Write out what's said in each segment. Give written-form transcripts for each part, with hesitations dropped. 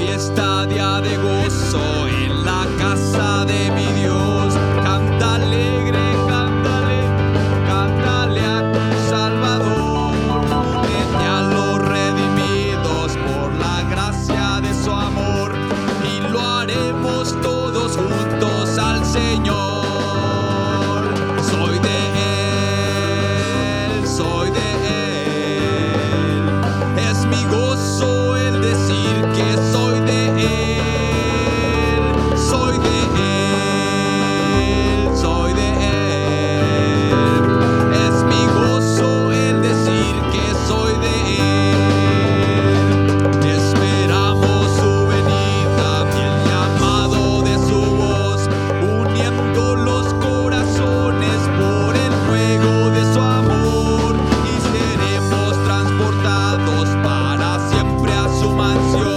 fiesta, día de gozo en la casa de mi Dios. Canta alegre, cántale, cántale a tu Salvador. Únete a los redimidos por la gracia de su amor, y lo haremos todos juntos al Señor. Soy de Él, soy de Él. Es mi gozo que soy de Él, soy de Él, soy de Él. Es mi gozo el decir que soy de Él. Esperamos su venida y el llamado de su voz, uniendo los corazones por el fuego de su amor, y seremos transportados para siempre a su mansión.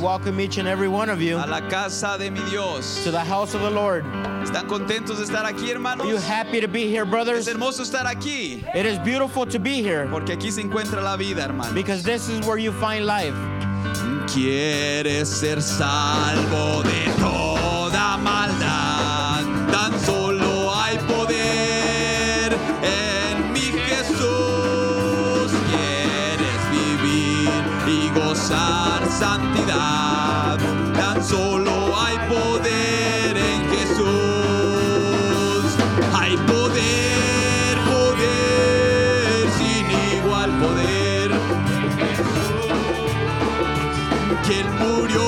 Welcome each and every one of you a la casa de mi Dios, to the house of the Lord. ¿Están contentos de estar aquí, hermanos? Are you happy to be here, brothers? Es hermoso estar aquí. It is beautiful to be here. Porque aquí se encuentra la vida, hermanos. Because this is where you find life. ¿Quieres ser salvo de toda maldad? Tan solo hay poder en mi Jesús. ¿Quieres vivir y gozar santidad? Tan solo hay poder en Jesús. Hay poder, poder, sin igual poder en Jesús, quien murió.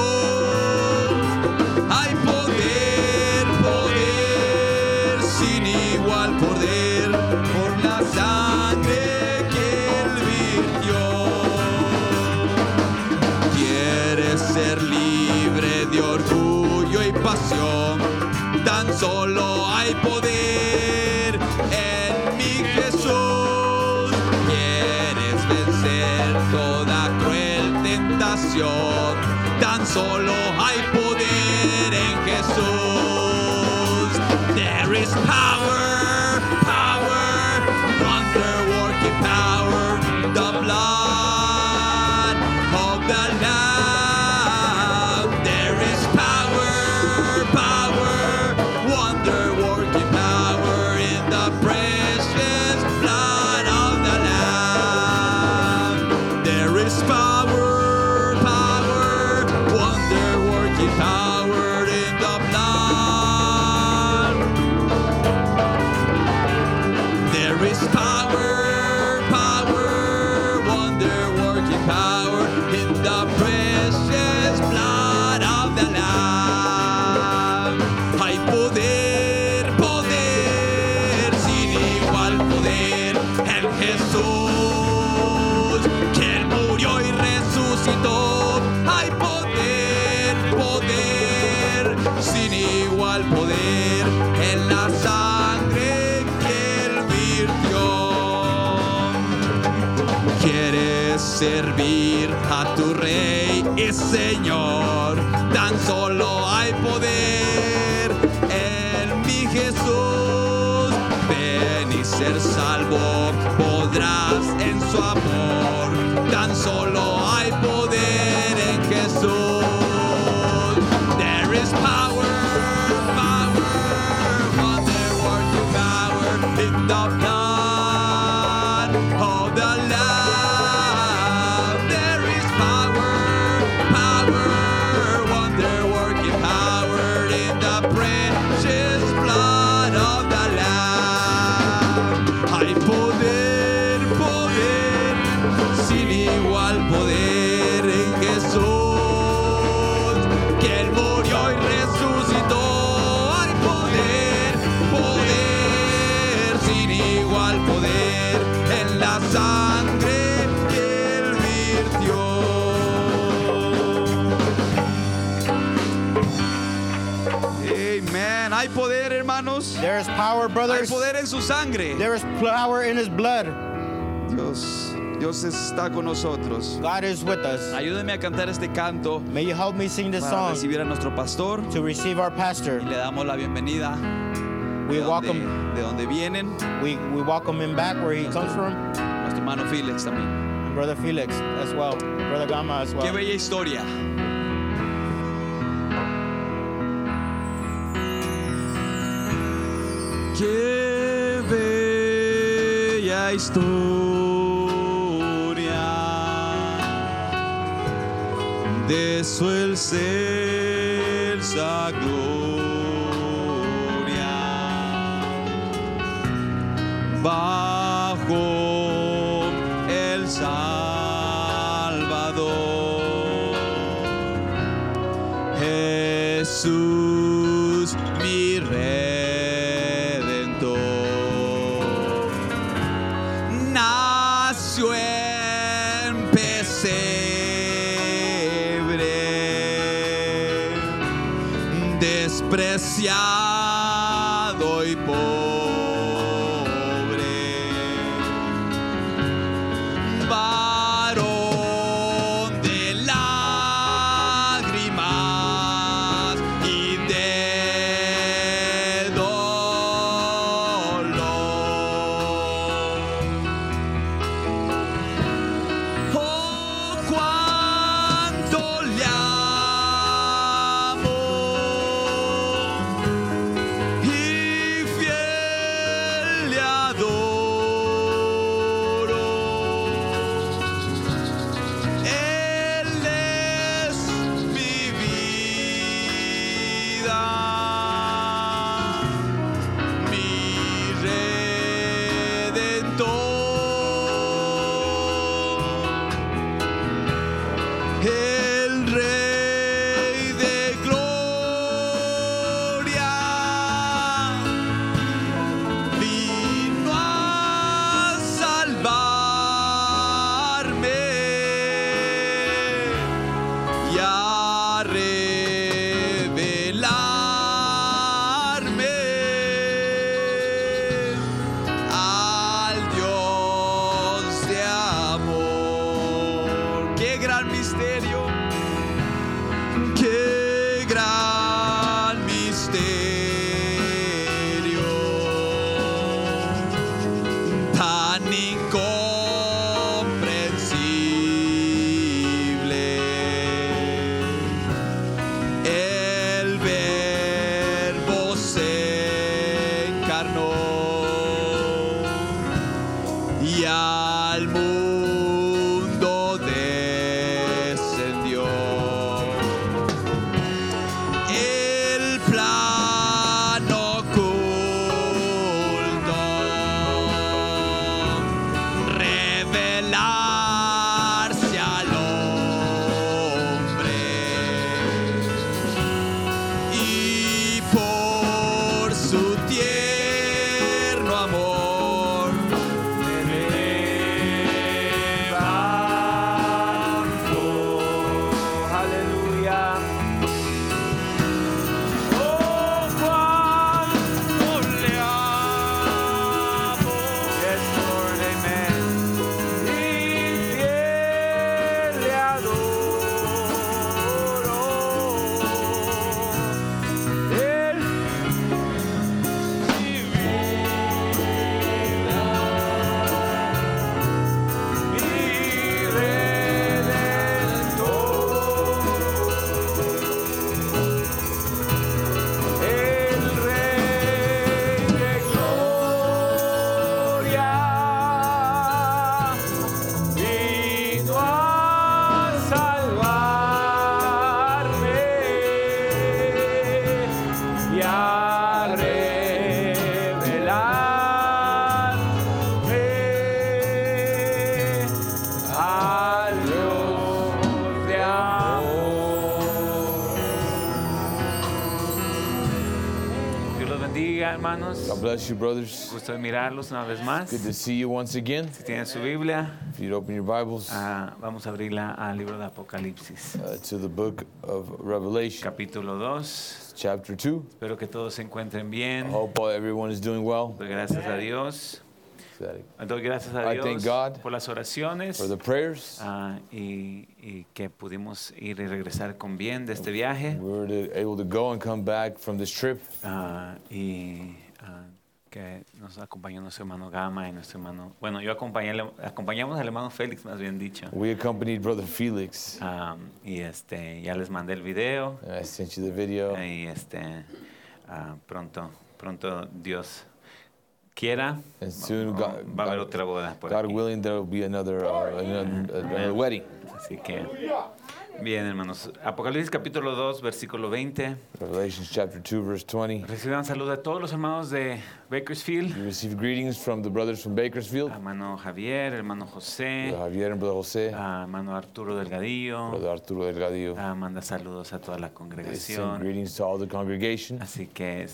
Hay poder, poder, sin igual poder, por la sangre. Ser libre de orgullo y pasión, tan solo hay poder en mi Jesús. Quieres vencer toda cruel tentación, tan solo hay poder en Jesús. There is power, power, wonder-working power, the blood of the Lamb. There is power, power, wonder-working power in the precious blood of the Lamb. There is power, power, wonder-working power in the blood. Servir a tu Rey y Señor, tan solo hay poder en mi Jesús. Ven y ser salvo podrás en su amor, tan solo hay poder en Jesús. There is power, power, wonder-working power in the blood. There is power, brothers. Hay poder en su sangre. There is power in his blood. Dios está con nosotros. God is with us. Ayúdame a cantar este canto. May you help me sing this song. Para recibir a nuestro pastor. To receive our pastor. Y le damos la bienvenida. We welcome him back where he comes from. Nuestro hermano Félix también. And Brother Félix as well. Brother Gama as well. Qué bella historia. Qué bella historia de su excelsa gloria bajo el Salvador Jesús, mi Rey. Despreciado y pobre, varón de lágrimas y de dolor. Oh, cuánto le amo. Qué gran misterio. bendiga, hermanos. God bless you, brothers. Gusto de mirarlos una vez más. Good to see you once again. Si tienen su Biblia, if you'd open your Bibles, vamos a abrirla al libro de Apocalipsis. To the book of Revelation. Capítulo 2. Chapter 2. Espero que todos se encuentren bien. I hope everyone is doing well. Gracias a Dios. Entonces, gracias a Dios, I thank God por las oraciones, for the prayers, y que pudimos ir y regresar con bien de este viaje. We were able to go and come back from this trip. Que nos acompañó nuestro hermano Gama y nuestro hermano. Bueno, yo acompañamos al hermano Félix, más bien dicho. We accompanied Brother Felix. Y ya les mandé el video. I sent you the video. Y pronto Dios quiera, and soon, God willing, there will be another wedding. Así que, bien, hermanos. Apocalipsis capítulo 2, versículo 20. Revelation chapter 2, verse 20. Reciban saludos a todos los hermanos de Bakersfield. We receive greetings from the brothers from Bakersfield. Hermano Javier, hermano José. Javier and brother José. Hermano Arturo Delgadillo. Brother Arturo Delgadillo. Manda saludos a toda la congregación. Send greetings to all the congregation. Así que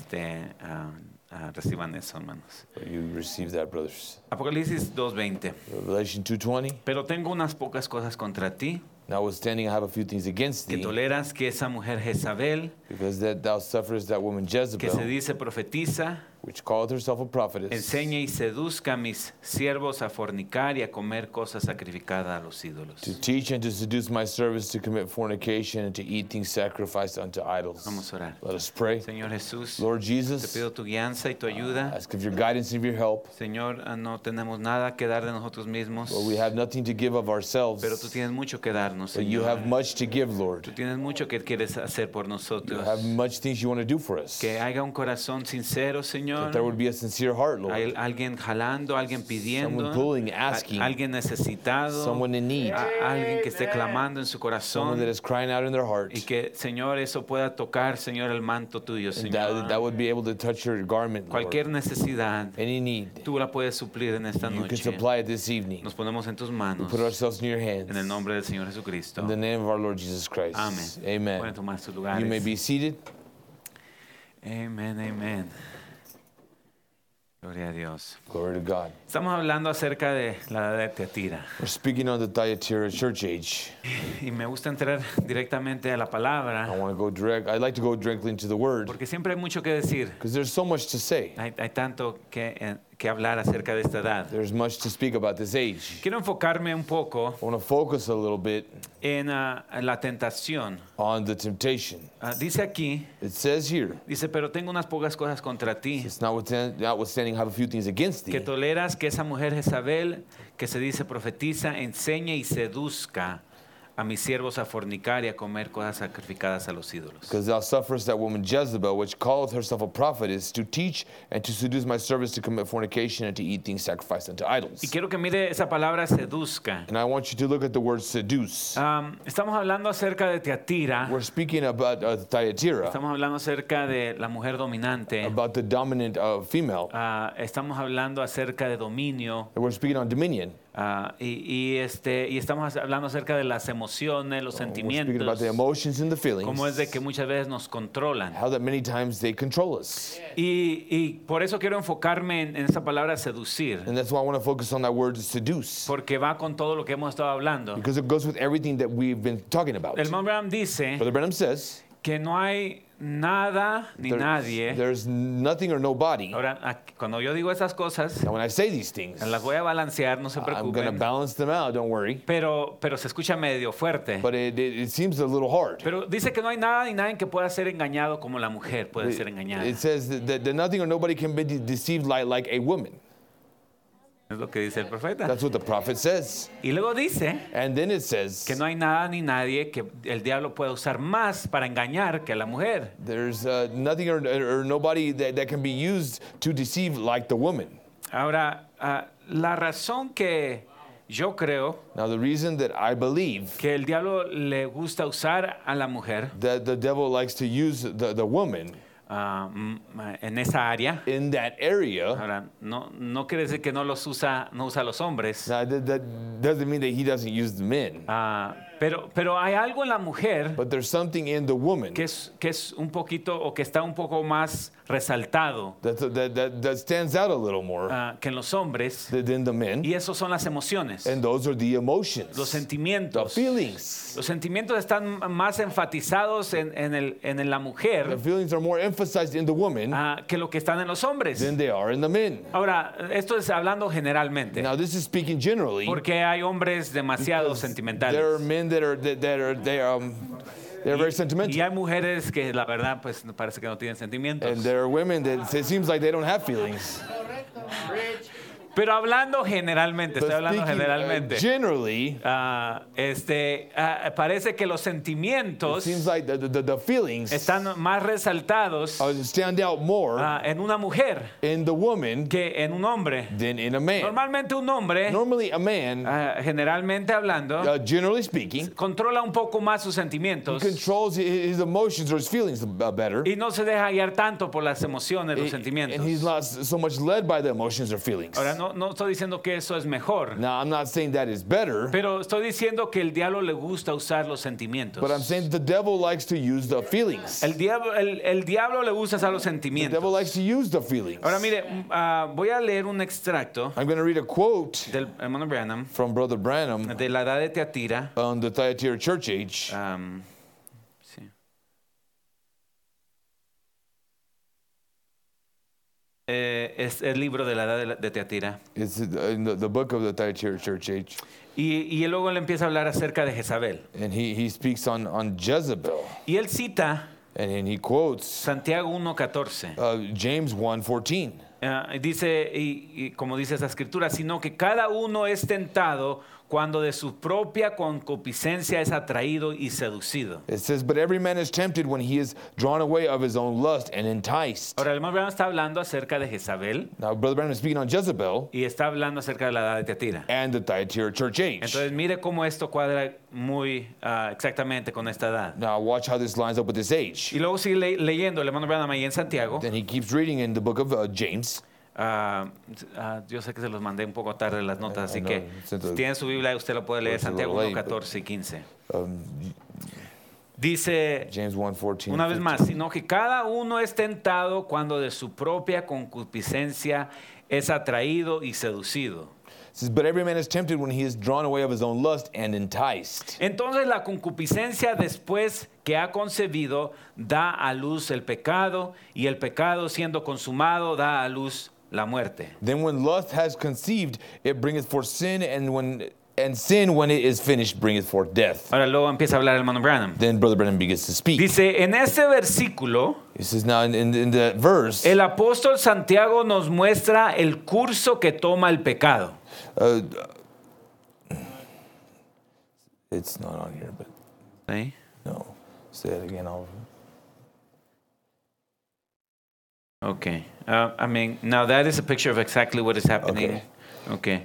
reciban eso, hermanos. You receive that, brothers. Apocalipsis 2:20. Revelation 2:20. Pero tengo unas pocas cosas contra ti. Notwithstanding, I have a few things against thee. Que toleras que esa mujer Jezabel, because that thou sufferest that woman Jezebel, que se dice profetiza, which called herself a prophetess, enseña y seduzca a mis siervos a fornicar y a comer cosas sacrificadas a los ídolos. To teach and to seduce my servants to commit fornication and to eat things sacrificed unto idols. Vamos a orar. Let us pray. Señor Jesús, Lord Jesus, te pido tu guianza y tu ayuda. Ask of your guidance and of your help. Señor, no tenemos nada que dar de nosotros mismos. Well, we have nothing to give of ourselves. Pero tú tienes mucho que dar. But you have much to give, Lord. Tú tienes mucho que quieres hacer por nosotros. You have much things you want to do for us. Que haya un corazón sincero, Señor. That there would be a sincere heart, Lord. Alguien jalando, alguien pidiendo. Someone pulling, asking. Alguien necesitado. Someone in need. Alguien que esté clamando en su corazón. Someone that is crying out in their heart. Y que, Señor, eso pueda tocar, Señor, el manto tuyo, Señor. That would be able to touch your garment, Lord. Cualquier necesidad. Any need. Tú la puedes suplir en esta noche. You can supply it this evening. Nos ponemos en tus manos. We put ourselves in your hands. En el nombre del Señor Jesucristo. In the name of our Lord Jesus Christ. Amen. Amen. You may be seated. Amen, amen. Gloria a Dios. Glory to God. Estamos hablando acerca de la edad de Thyatira. We're speaking on the Thyatira church age. Y me gusta entrar directamente a la palabra. I'd like to go directly into the word. Porque siempre hay mucho que decir. Because there's so much to say. Hay tanto que hablar acerca de esta edad. There's much to speak about this age. Quiero enfocarme un poco. I want to focus a little bit en la tentación. On the temptation. Dice aquí. It says here. Dice, pero tengo unas pocas cosas contra ti. It's notwithstanding, have a few things against thee. Que toleras que esa mujer Jezabel, que se dice profetiza, enseña y seduzca a mis siervos a fornicar y a comer cosas sacrificadas a los ídolos. Because thou sufferest that woman Jezebel, which calleth herself a prophetess, to teach and to seduce my servants to commit fornication and to eat things sacrificed unto idols. Y quiero que mire esa palabra seduzca. And I want you to look at the word seduce. Estamos hablando acerca de Thyatira. We're speaking about Thyatira. Estamos hablando acerca de la mujer dominante. About the dominant female. Estamos hablando acerca de dominio. And we're speaking on dominion. Y estamos hablando acerca de las emociones, los sentimientos, como es de que muchas veces nos controlan. How that many times they control us. Y por eso quiero enfocarme en esa palabra seducir. And that's why I want to focus on that word seduce. Porque va con todo lo que hemos estado hablando. Because it goes with everything that we've been talking about. El Branham dice, Brother Branham says, que no hay nada ni nadie. There's nothing or nobody. Ahora, cuando yo digo estas cosas, when I say these things, las voy a balancear, no se preocupen. I'm going to balance them out, don't worry. Pero se escucha medio fuerte. But it seems a little hard. Pero dice que no hay nada ni nadie que pueda ser engañado como la mujer puede ser engañada. It says that nothing or nobody can be deceived like a woman. Es lo que dice el profeta. That's what the prophet says. Y luego dice, and then it says, que no hay nada ni nadie que el diablo pueda usar más para engañar que la mujer. There's nothing or nobody that can be used to deceive like the woman. Ahora, la razón que yo creo, now the reason that I believe, que el diablo le gusta usar a la mujer, that the devil likes to use the woman, en esa área. In that area. Ahora, no quiere decir que no usa a los hombres. That doesn't mean that he doesn't use the men. Pero hay algo en la mujer que es un poquito, o que está un poco más resaltado, that stands out a little more que en los hombres, than the men, y esos son las emociones, and those are the emotions, los sentimientos, the feelings. Los sentimientos están más enfatizados en la mujer, the feelings are more emphasized in the woman, que lo que están en los hombres, than they are in the men. Ahora, esto es hablando generalmente. Now, this is speaking generally, porque hay hombres demasiado sentimentales. There are men that are very sentimental. Y hay mujeres que la verdad pues parece que no tienen sentimientos. And there are women that it seems like they don't have feelings. Pero hablando generalmente, estoy hablando generalmente. Generally, parece que los sentimientos, it seems like the feelings están más resaltados, stand out more en una mujer, in the woman, que en un hombre, than in a man. Normalmente un hombre, a man, generalmente hablando, generally speaking, controla un poco más sus sentimientos. He controls his emotions or his feelings better. Y no se deja guiar tanto por las emociones, los sentimientos. And he's not so much led by the emotions or feelings. Ahora, no estoy diciendo que eso es mejor. Now, I'm not saying that is better. Pero estoy diciendo que el diablo le gusta usar los sentimientos. But I'm saying the devil likes to use the feelings. El diablo le gusta usar los sentimientos. The devil likes to use the feelings. Ahora mire, voy a leer un extracto. I'm going to read a quote del hermano Branham, from Brother Branham, de la edad de Thyatira, on the Thyatira church age. Es el libro de la edad de Thyatira. It's in the book of the Thyatira church age. Y luego él empieza a hablar acerca de Jezabel. And he speaks on Jezebel. Y él cita, and he quotes, Santiago 1:14. James 1:14. Dice, y como dice esa escritura, sino que cada uno es tentado cuando de su propia concupiscencia es atraído y seducido. It says, but every man is tempted when he is drawn away of his own lust and enticed. Ahora, el hermano Branham está hablando acerca de Jezabel. Now, Brother Branham is speaking on Jezebel. Y está hablando acerca de la edad de Thyatira. And the Thyatira church age. Entonces, mire cómo esto cuadra muy exactamente con esta edad. Now, watch how this lines up with this age. Y luego sigue leyendo el hermano Branham ahí en Santiago. Then he keeps reading in the book of James. Yo sé que se los mandé un poco tarde las notas, así que si tiene su Biblia usted lo puede leer, Santiago 1:14-15. Dice, James 1:14, una vez más, sino que cada uno es tentado cuando de su propia concupiscencia es atraído y seducido. Says, but every man is tempted when he is drawn away of his own lust and enticed. Entonces la concupiscencia, después que ha concebido, da a luz el pecado, y el pecado siendo consumado da a luz la muerte. Then when lust has conceived, it bringeth forth sin, and sin, when it is finished, bringeth forth death. Ahora luego empieza a hablar el hermano Branham. Then Brother Branham begins to speak. Dice, en este versículo, this is now in the verse, el apóstol Santiago nos muestra el curso que toma el pecado. It's not on here, but ¿eh? No. Say it again, Oliver. Okay. I mean, now that is a picture of exactly what is happening. Okay.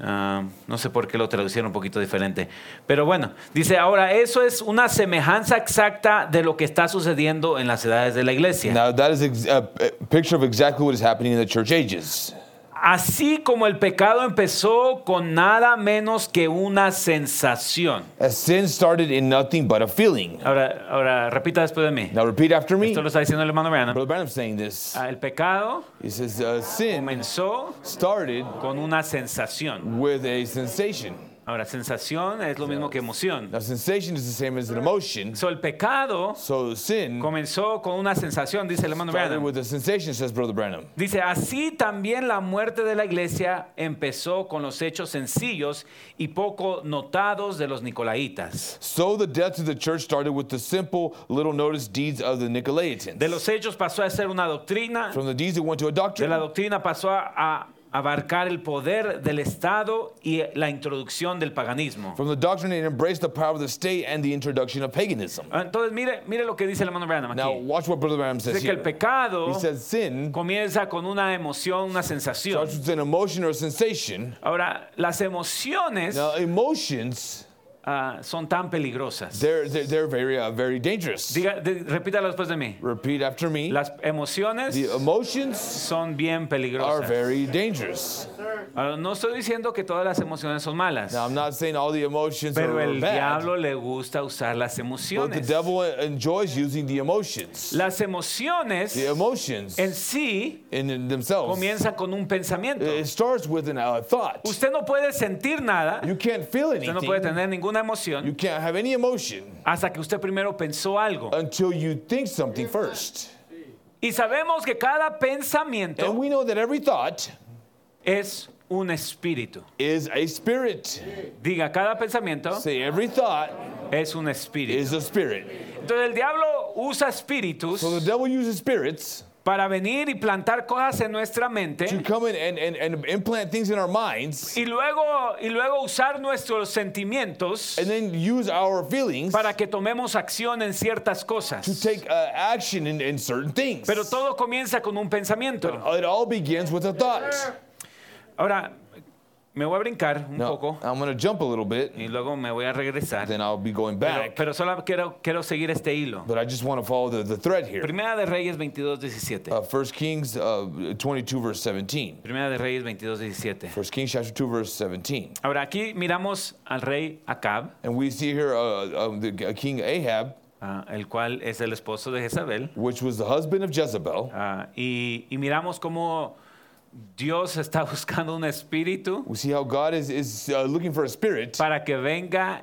No sé por qué lo traducieron un poquito diferente, pero bueno, dice, ahora eso es una semejanza exacta de lo que está sucediendo en las edades de la iglesia. Now that is a picture of exactly what is happening in the church ages. Así como el pecado empezó con nada menos que una sensación. As sin started in nothing but a feeling. Ahora repita después de mí. Now repeat after me. Esto lo está diciendo el hermano Branham. Brother Branham's saying this. El pecado, he says, sin comenzó, started con una sensación. With a sensation. Ahora, sensación es lo mismo que emoción. Now, sensation is the same as an emotion. So el pecado, sin, comenzó con una sensación, dice el hermano Branham. With a sensation, says Brother Branham. Dice, así también la muerte de la iglesia empezó con los hechos sencillos y poco notados de los Nicolaitans. So the death of the church started with the simple, little noticed deeds of the Nicolaitans. De los hechos pasó a ser una doctrina. From the deeds it went to a doctrine. De la doctrina pasó a abarcar el poder del Estado y la introducción del paganismo. From the doctrine it embraced the power of the state and the introduction of paganism. Entonces mire lo que dice el hermano Branham aquí. Now watch what Brother Branham says. Dice que el pecado, he says, sin, comienza con una emoción, una sensación. Starts with an emotion or a sensation. Ahora las emociones, now emotions, son tan peligrosas. They're very, very dangerous. Repítalo después de mí. Repeat after me. Las emociones, the emotions, son bien peligrosas. Are very dangerous. Yes, sir. No estoy diciendo que todas las emociones son malas. Now, I'm not saying all the emotions pero are el bad, diablo le gusta usar las emociones. But the devil enjoys using the emotions. Las emociones the emotions en sí in themselves. Comienza con un pensamiento. It starts with a thought. Usted no puede sentir nada. You can't feel anything. Usted no puede tener ninguna emoción. You can't have any emotion. Hasta que usted primero pensó algo. Until you think something first. Y sabemos que cada pensamiento and we know that every thought es un espíritu. Is a spirit. Diga, cada pensamiento say, every thought es un espíritu. Is a spirit. Entonces el diablo usa espíritus so the devil uses spirits para venir y plantar cosas en nuestra mente to come in and implant things in our minds y luego usar nuestros sentimientos and then use our feelings para que tomemos acción en ciertas cosas to take action in certain things. Pero todo comienza con un pensamiento. But it all begins with a thought. Ahora me voy a brincar un poco. I'm going to jump a little bit. Y luego me voy a regresar. Then I'll be going back. Pero solo quiero seguir este hilo. But I just want to follow the thread here. Primera de Reyes 22:17. 1 Kings 22 verse 17. Primera de Reyes 22:17. 1 Kings chapter 2 verse 17. Ahora aquí miramos al rey Ahab. And we see here the king Ahab, el cual es el esposo de Jezabel, which was the husband of Jezebel. Y miramos cómo Dios está buscando un espíritu. We see how God is looking for a spirit. Para que venga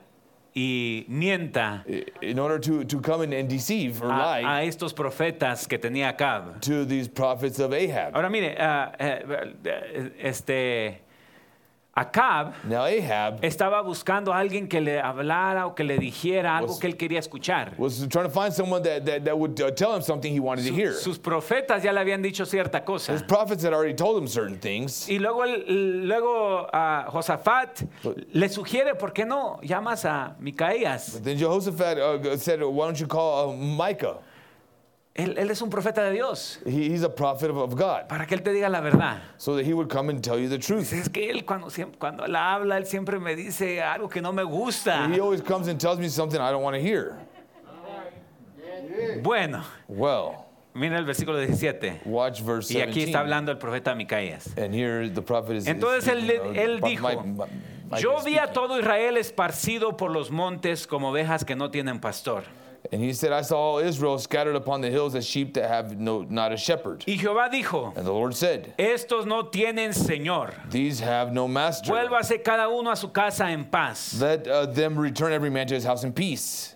y mienta. In order to come and deceive or lie. A estos profetas que tenía Ahab. To these prophets of Ahab. Ahora mire, Ahab estaba buscando a alguien que le hablara o que le dijera algo que él quería escuchar. Was trying to find someone that would tell him something he wanted to hear. Sus profetas ya le habían dicho cierta cosa. His prophets had already told him certain things. Y luego Jehoshaphat le sugiere, ¿por qué no llamas a Micaías? Then Jehoshaphat said, why don't you call Micah? Él es un profeta de Dios. He's a prophet of God. Para que él te diga la verdad. So that he would come and tell you the truth. Es que él cuando él habla, él siempre me dice algo que no me gusta. He always comes and tells me something I don't want to hear. Bueno. Well. Mira el versículo 17. Watch verse 17. Y aquí está hablando el profeta Micaías. And here the prophet is. Entonces él dijo, yo vi a todo Israel esparcido por los montes como ovejas que no tienen pastor. And he said, I saw all Israel scattered upon the hills as sheep that have not a shepherd. Y Jehová dijo, and the Lord said, estos no tienen señor. These have no master. Vuélvase cada uno a su casa en paz. Let them return every man to his house in peace.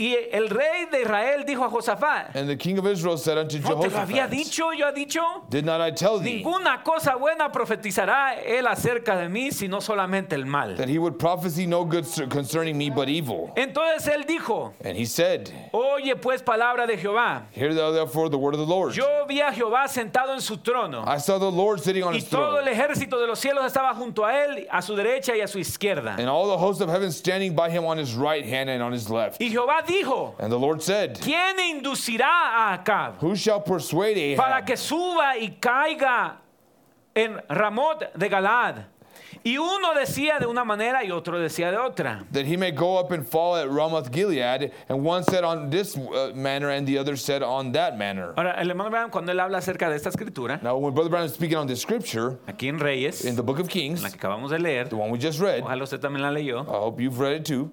Y el rey de Israel dijo a Josafat, and the king of Israel said unto Jehoshaphat, ¿no te lo había dicho, yo ha dicho? Did not I tell thee? Ninguna cosa buena profetizará él acerca de mí, sino solamente el mal. That he would prophesy no good concerning me but evil. Entonces él dijo, and he said, oye pues palabra de Jehová. Hear thou therefore the word of the Lord. Yo vi a Jehová sentado en su trono. I saw the Lord sitting on his throne. Y todo el ejército de los cielos estaba junto a él, a su derecha y a su izquierda. And all the hosts of heaven standing by him on his right hand and on his left. Y Jehová dijo, and the Lord said, ¿quién inducirá a Ahab? Who shall persuade Ahab? Para que suba y caiga en Ramoth de Gilead. Y uno decía de una manera y otro decía de otra. That he may go up and fall at Ramoth Gilead, and one said on this manner and the other said on that manner. Ahora, el hermano Branham, cuando él habla acerca de esta escritura, now when Brother Branham is speaking on this scripture, aquí en Reyes, in the book of Kings, la que acabamos de leer, the one we just read, ojalá usted también la leyó. I hope you've read it too.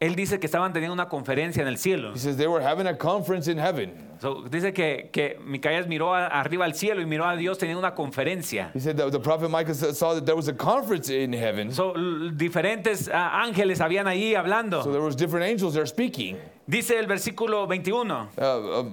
Él dice que estaban teniendo una conferencia en el cielo. He says they were having a conference in heaven. So, dice que Micaías miró arriba al cielo y miró a Dios teniendo una conferencia. He said that the prophet Micah saw that there was a conference in heaven. So diferentes ángeles habían allí hablando. So there was different angels there speaking. Dice el versículo 21.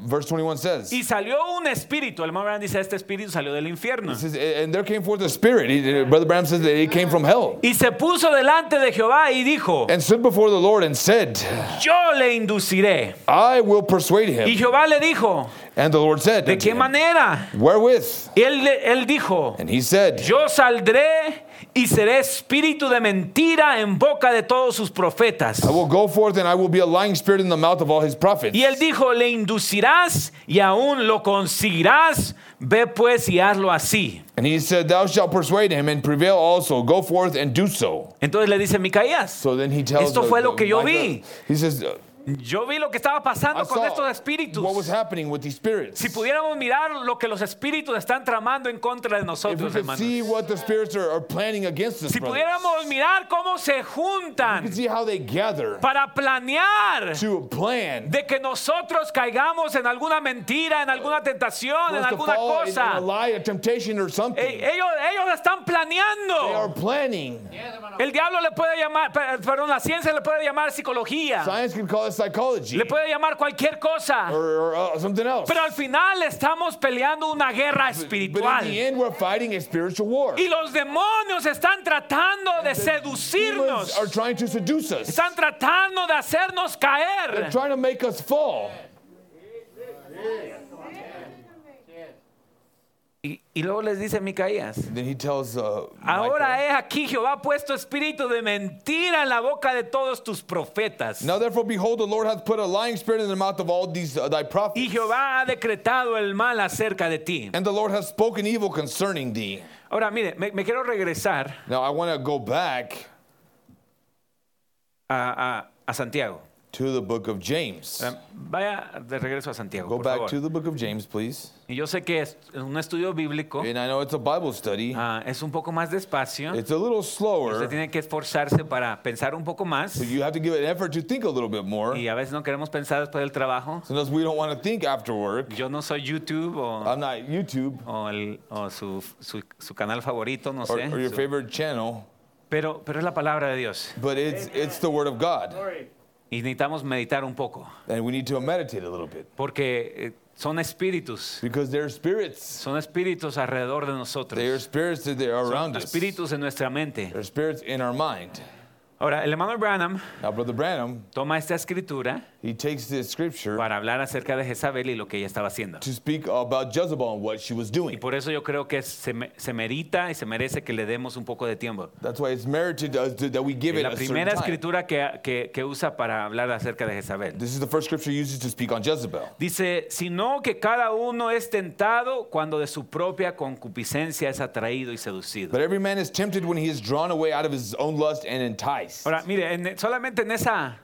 Verse 21 says, y salió un espíritu. El hermano Branham dice, este espíritu salió del infierno. Says, and there came forth a spirit. Brother Branham says that it came from hell. Y se puso delante de Jehová y dijo, and stood before the Lord and said, yo le induciré. I will persuade him. Y Jehová le dijo, and the Lord said, ¿de qué manera? Wherewith? Él dijo, and he said, yo saldré y seré espíritu de mentira en boca de todos sus profetas. I will go forth and I will be a lying spirit in the mouth of all his prophets. Y él dijo, le inducirás y aún lo conseguirás. Ve pues y hazlo así. And he said, thou shalt persuade him and prevail also. Go forth and do so. Entonces le dice Micaías, so then he tells, esto fue lo que yo vi. He says, Yo vi lo que estaba pasando con estos espíritus. What was happening with these spirits. Si pudiéramos mirar lo que los espíritus están tramando en contra de nosotros, hermanos. See what the spirits are planning against us, si pudiéramos mirar cómo se juntan, see how they gather para planear to plan de que nosotros caigamos en alguna mentira, en alguna tentación, en alguna cosa. In a lie, a temptation or something. Ellos están planeando. They are planning. El diablo le puede llamar, perdón, la ciencia le puede llamar psicología. Science can call it psychology. Le puede llamar cualquier cosa. Or something else. Pero al final estamos peleando una guerra espiritual. But in the end we're fighting a spiritual war. Y los demonios están tratando de seducirnos. Are trying to seduce us. Están tratando de hacernos caer. They're trying to make us fall. Y luego les dice Micaías, ahora es aquí Jehová ha puesto espíritu de mentira en la boca de todos tus profetas. Now therefore behold the Lord hath put a lying spirit in the mouth of all these thy prophets. Y Jehová ha decretado el mal acerca de ti. And the Lord hath spoken evil concerning thee. Ahora mire, me quiero regresar. Now I want to go back a Santiago. To the book of James. Vaya de regreso a Santiago, por favor. Go back to the book of James, please. Y yo sé que es un estudio bíblico. And I know it's a Bible study. Es un poco más despacio. It's a little slower. Usted tiene que esforzarse para pensar un poco más. So you have to give an effort to think a little bit more. Y a veces no queremos pensar después del trabajo. Sometimes we don't want to think after work. Yo no soy YouTube o I'm not YouTube. O su canal favorito, no sé. Or your favorite channel. Pero es la palabra de Dios. But it's the word of God. Glory. Y necesitamos meditar un poco. And we need to meditate a little bit. Porque son espíritus. Because they're spirits. Son espíritus alrededor de nosotros. They are spirits that are around us. Son espíritus en nuestra mente. They're spirits in our mind. Ahora, el hermano Branham, Brother Branham toma esta escritura para hablar acerca de Jezabel y lo que ella estaba haciendo. To speak about Jezebel and what she was doing. Y por eso yo creo que se merita y se merece que le demos un poco de tiempo. That's why it's merited that we give it a certain time. La primera escritura que usa para hablar acerca de Jezabel. This is the first scripture uses to speak on Jezebel. Dice, sino que cada uno es tentado cuando de su propia concupiscencia es atraído y seducido. But every man is tempted when he is drawn away out of his own lust and enticed. Ahora, mire, solamente en esa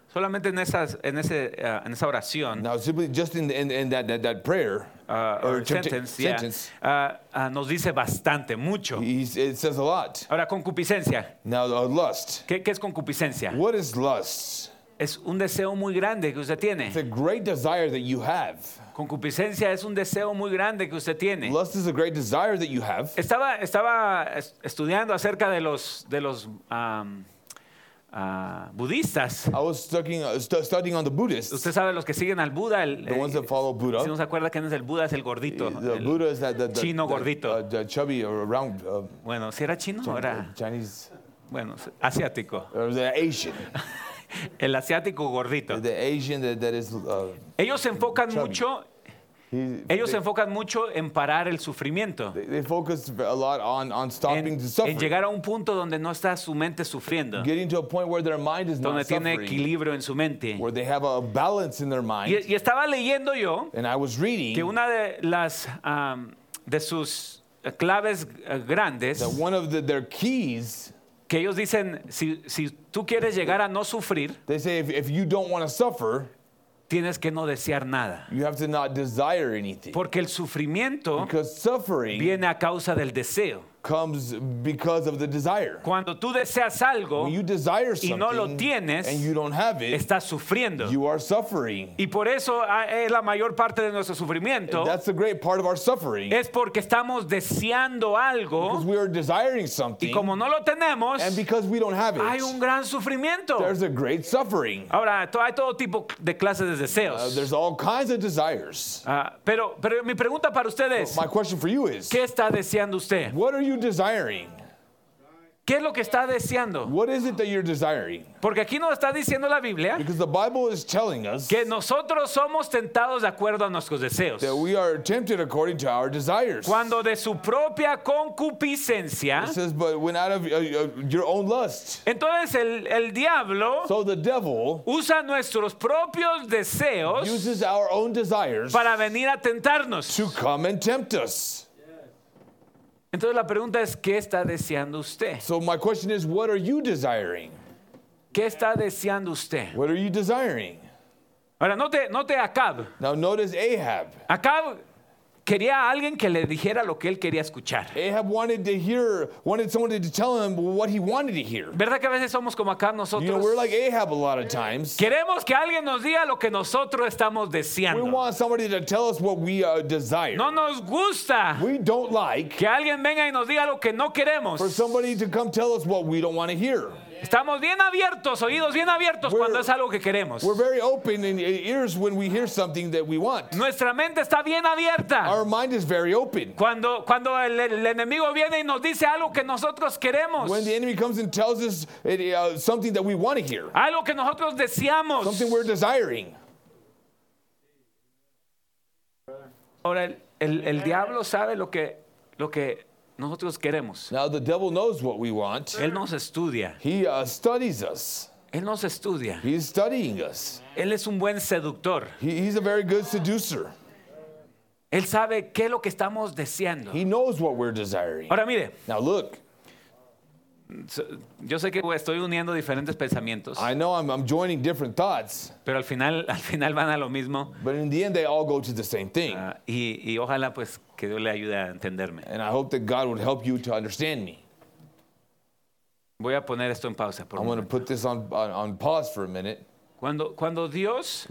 oración. Now, simply just in that prayer or sentence. Nos dice bastante, mucho. It says a lot. Ahora, concupiscencia. Now, lust. ¿Qué es concupiscencia? What is lust? Es un deseo muy grande que usted tiene. It's a great desire that you have. Concupiscencia es un deseo muy grande que usted tiene. Lust is a great desire that you have. Estaba estudiando acerca de los budistas. I was studying on the Buddhists. Usted sabe los que siguen al Buda, the ones that follow Buddha. Si no se acuerda quién es el Buda, es el gordito. The Buddha is the chino gordito. The chubby or round. Bueno, si era chino o era Chinese. Bueno, asiático. Or the Asian. El asiático gordito. The Asian that is. Ellos se enfocan chubby. Mucho. Ellos se enfocan mucho en parar el sufrimiento. They focus a lot on stopping the suffering. En llegar a un punto donde no está su mente sufriendo. Getting to a point where their mind is donde not tiene suffering. Equilibrio en su mente. Where they have a balance in their mind. Y estaba leyendo yo. And I was reading. Que una de las de sus claves grandes. That one of their keys. Que ellos dicen si tú quieres llegar a no sufrir. They say if you don't want to suffer. Tienes que no desear nada. You have to not desire anything. Porque el sufrimiento viene a causa del deseo. Comes because of the desire. Cuando tú deseas algo y no lo tienes, and you don't have it, estás sufriendo. You are suffering. Y por eso es la mayor parte de nuestro sufrimiento. That's the great part of our suffering. Es porque estamos deseando algo. Because we are desiring something. Y como no lo tenemos, and because we don't have it, hay un gran sufrimiento. There's a great suffering. Ahora, hay todo tipo de clases de deseos. There's all kinds of desires. Pero mi pregunta para ustedes. My question for you is, ¿qué está deseando usted? What are you desiring? ¿Qué es lo que está deseando? What is it that you're desiring? Porque aquí nos está diciendo la Biblia que nosotros somos tentados de acuerdo a nuestros deseos. That we are tempted according to our desires. Cuando de su propia concupiscencia. It says, but when out of your own lust. Entonces el diablo usa nuestros propios deseos uses our own desires para venir a tentarnos. To come and tempt us. Entonces la pregunta es, ¿qué está deseando usted? So my question is, what are you desiring? ¿Qué está deseando usted? What are you desiring? Ahora, note Acab. Now notice Ahab. Acab quería a alguien que le dijera lo que él quería escuchar. Ahab wanted someone to tell him what he wanted to hear. ¿Verdad que a veces somos como Acab nosotros? You know, we're like Ahab a lot of times. Queremos que alguien nos diga lo que nosotros estamos deseando. We want somebody to tell us what we desire. No nos gusta. We don't like. Que alguien venga y nos diga lo que no queremos. For somebody to come tell us what we don't want to hear. Estamos bien abiertos, oídos bien abiertos cuando es algo que queremos. We're very open in ears when we hear something that we want. Nuestra mente está bien abierta. Our mind is very open. Cuando el enemigo viene y nos dice algo que nosotros queremos. When the enemy comes and tells us something that we want to hear. Algo que nosotros deseamos. Something we're desiring. Ahora el diablo sabe lo que nosotros queremos. Now the devil knows what we want. Él nos estudia. He studies us. Él nos estudia. He is studying us. Él es un buen seductor. He's a very good seducer. Él sabe qué es lo que estamos deseando. He knows what we're desiring. Ahora mire. Now look. Yo sé que estoy uniendo diferentes pensamientos. I know I'm joining different thoughts. Pero al final van a lo mismo. But in the end they all go to the same thing. Y ojalá pues que Dios le ayude a entenderme. And I hope that God would help you to understand me. Voy a poner esto en pausa por un momento. I'm going to put this on pause for a minute. Cuando Dios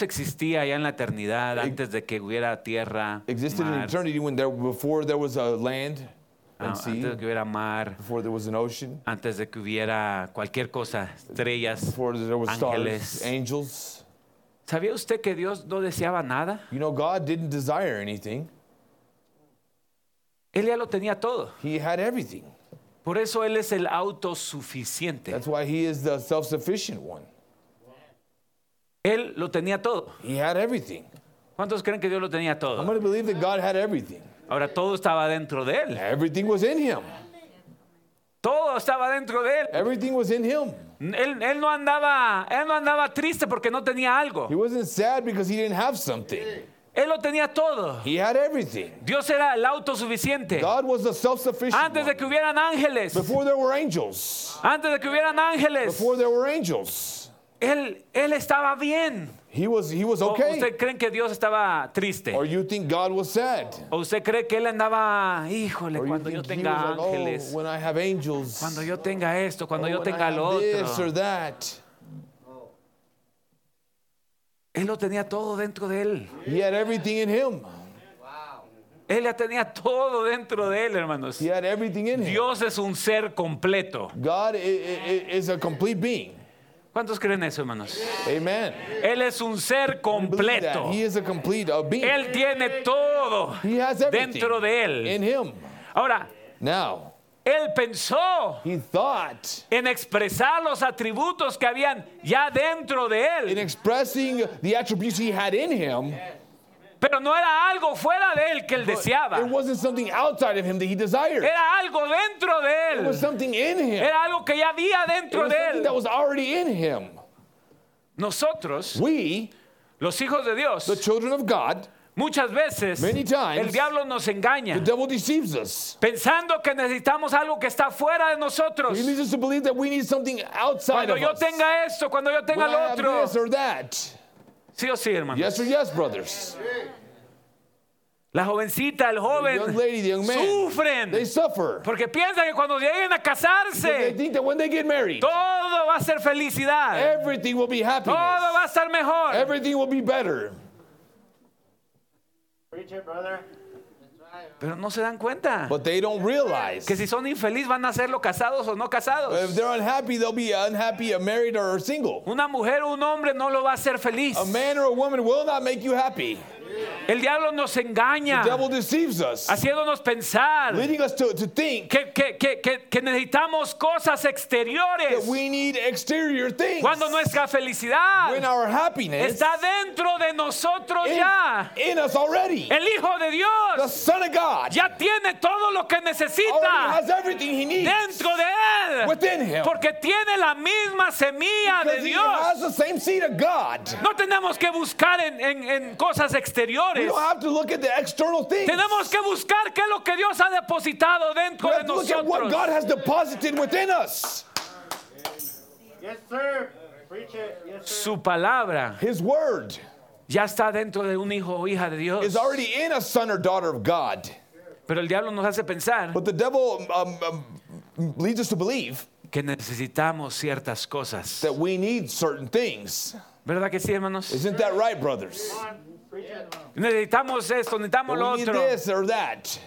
existía allá en la eternidad, antes de que hubiera tierra, existed mar, in eternity before there was a land. Antes de que hubiera mar, before there was an ocean, antes de que hubiera cualquier cosa, estrellas, before there was ángeles, stars, angels. ¿Sabía usted que Dios no deseaba nada? You know, God didn't desire anything. Él ya lo tenía todo. He had everything. Por eso él es el autosuficiente. That's why he is the self-sufficient one. Él lo tenía todo. He had everything. ¿Cuántos creen que Dios lo tenía todo? I'm going to believe that God had everything. Ahora todo estaba dentro de él. Everything was in him. Todo estaba dentro de él. Everything was in him. Él no andaba triste porque no tenía algo. He wasn't sad because he didn't have something. Él lo tenía todo. He had everything. Dios era el autosuficiente. God was the self-sufficient antes de que hubieran ángeles. Before there were angels. Antes de que hubieran ángeles. Before there were angels. Él estaba bien. He was okay. ¿O usted creen que Dios estaba triste? Or you think God was sad? ¿O usted cree que él andaba, híjole, cuando yo tenga ángeles, when I have angels, cuando yo tenga esto, cuando yo tenga lo otro? This or that. Él lo tenía todo dentro de él. He had everything in him. Él ya tenía todo dentro de él, hermanos. He had everything in him. Dios es un ser completo. God is a complete being. ¿Cuántos creen eso, hermanos? Amen. Él es un ser completo. He is a complete being. Él tiene todo dentro de él. In him. Ahora, now, él pensó en expresar los atributos que habían ya dentro de él. In expressing the attributes he had in him. Pero no era algo fuera de él que él deseaba. It wasn't something outside of him that he desired. Era algo dentro de él. It was something in him. Era algo que ya había dentro de él. It was something that was already in him. Nosotros, los hijos de Dios, the children of God, muchas veces, many times, el diablo nos engaña. The devil deceives us. Pensando que necesitamos algo que está fuera de nosotros. He leads us to believe that we need something outside cuando of us. Cuando yo tenga esto, cuando yo tenga lo otro. Have this or that. Sí o sí, hermanos. Yes or yes, brothers. La jovencita, el joven, the young lady, the young man, sufren. They suffer. Porque piensan que cuando lleguen a casarse, they think that when they get married, todo va a ser felicidad. Everything will be happiness. Todo va a estar mejor. Everything will be better. Preach it, brother. Pero no se dan cuenta. But they don't realize que si son infelices van a serlo casados o no casados. If they're unhappy, they'll be unhappy, married or single. Una mujer o un hombre no lo va a hacer feliz. A man or a woman will not make you happy. El diablo nos engaña. The devil deceives us. Haciéndonos pensar. Leading us to think que necesitamos cosas exteriores. That we need exterior things. Cuando nuestra felicidad, when our happiness, está dentro de nosotros ya. In us already. El Hijo de Dios, the Son of God, ya tiene todo lo que necesita. Has everything he needs dentro de él. Within him. Porque tiene la misma semilla because de Dios. Has the same seed of God. No tenemos que buscar en cosas exteriores. We don't have to look at the external things. Tenemos que buscar qué es lo que Dios ha depositado dentro de nosotros. We have to look at what God has deposited within us. Yes, sir. Su palabra, His word, ya está dentro de un hijo o hija de Dios. Is already in a son or daughter of God. Pero el diablo nos hace pensar. But the devil leads us to believe que necesitamos ciertas cosas. That we need certain things. ¿Verdad que sí, hermanos? Isn't that right, brothers? Necesitamos esto, necesitamos lo otro. We need this or that.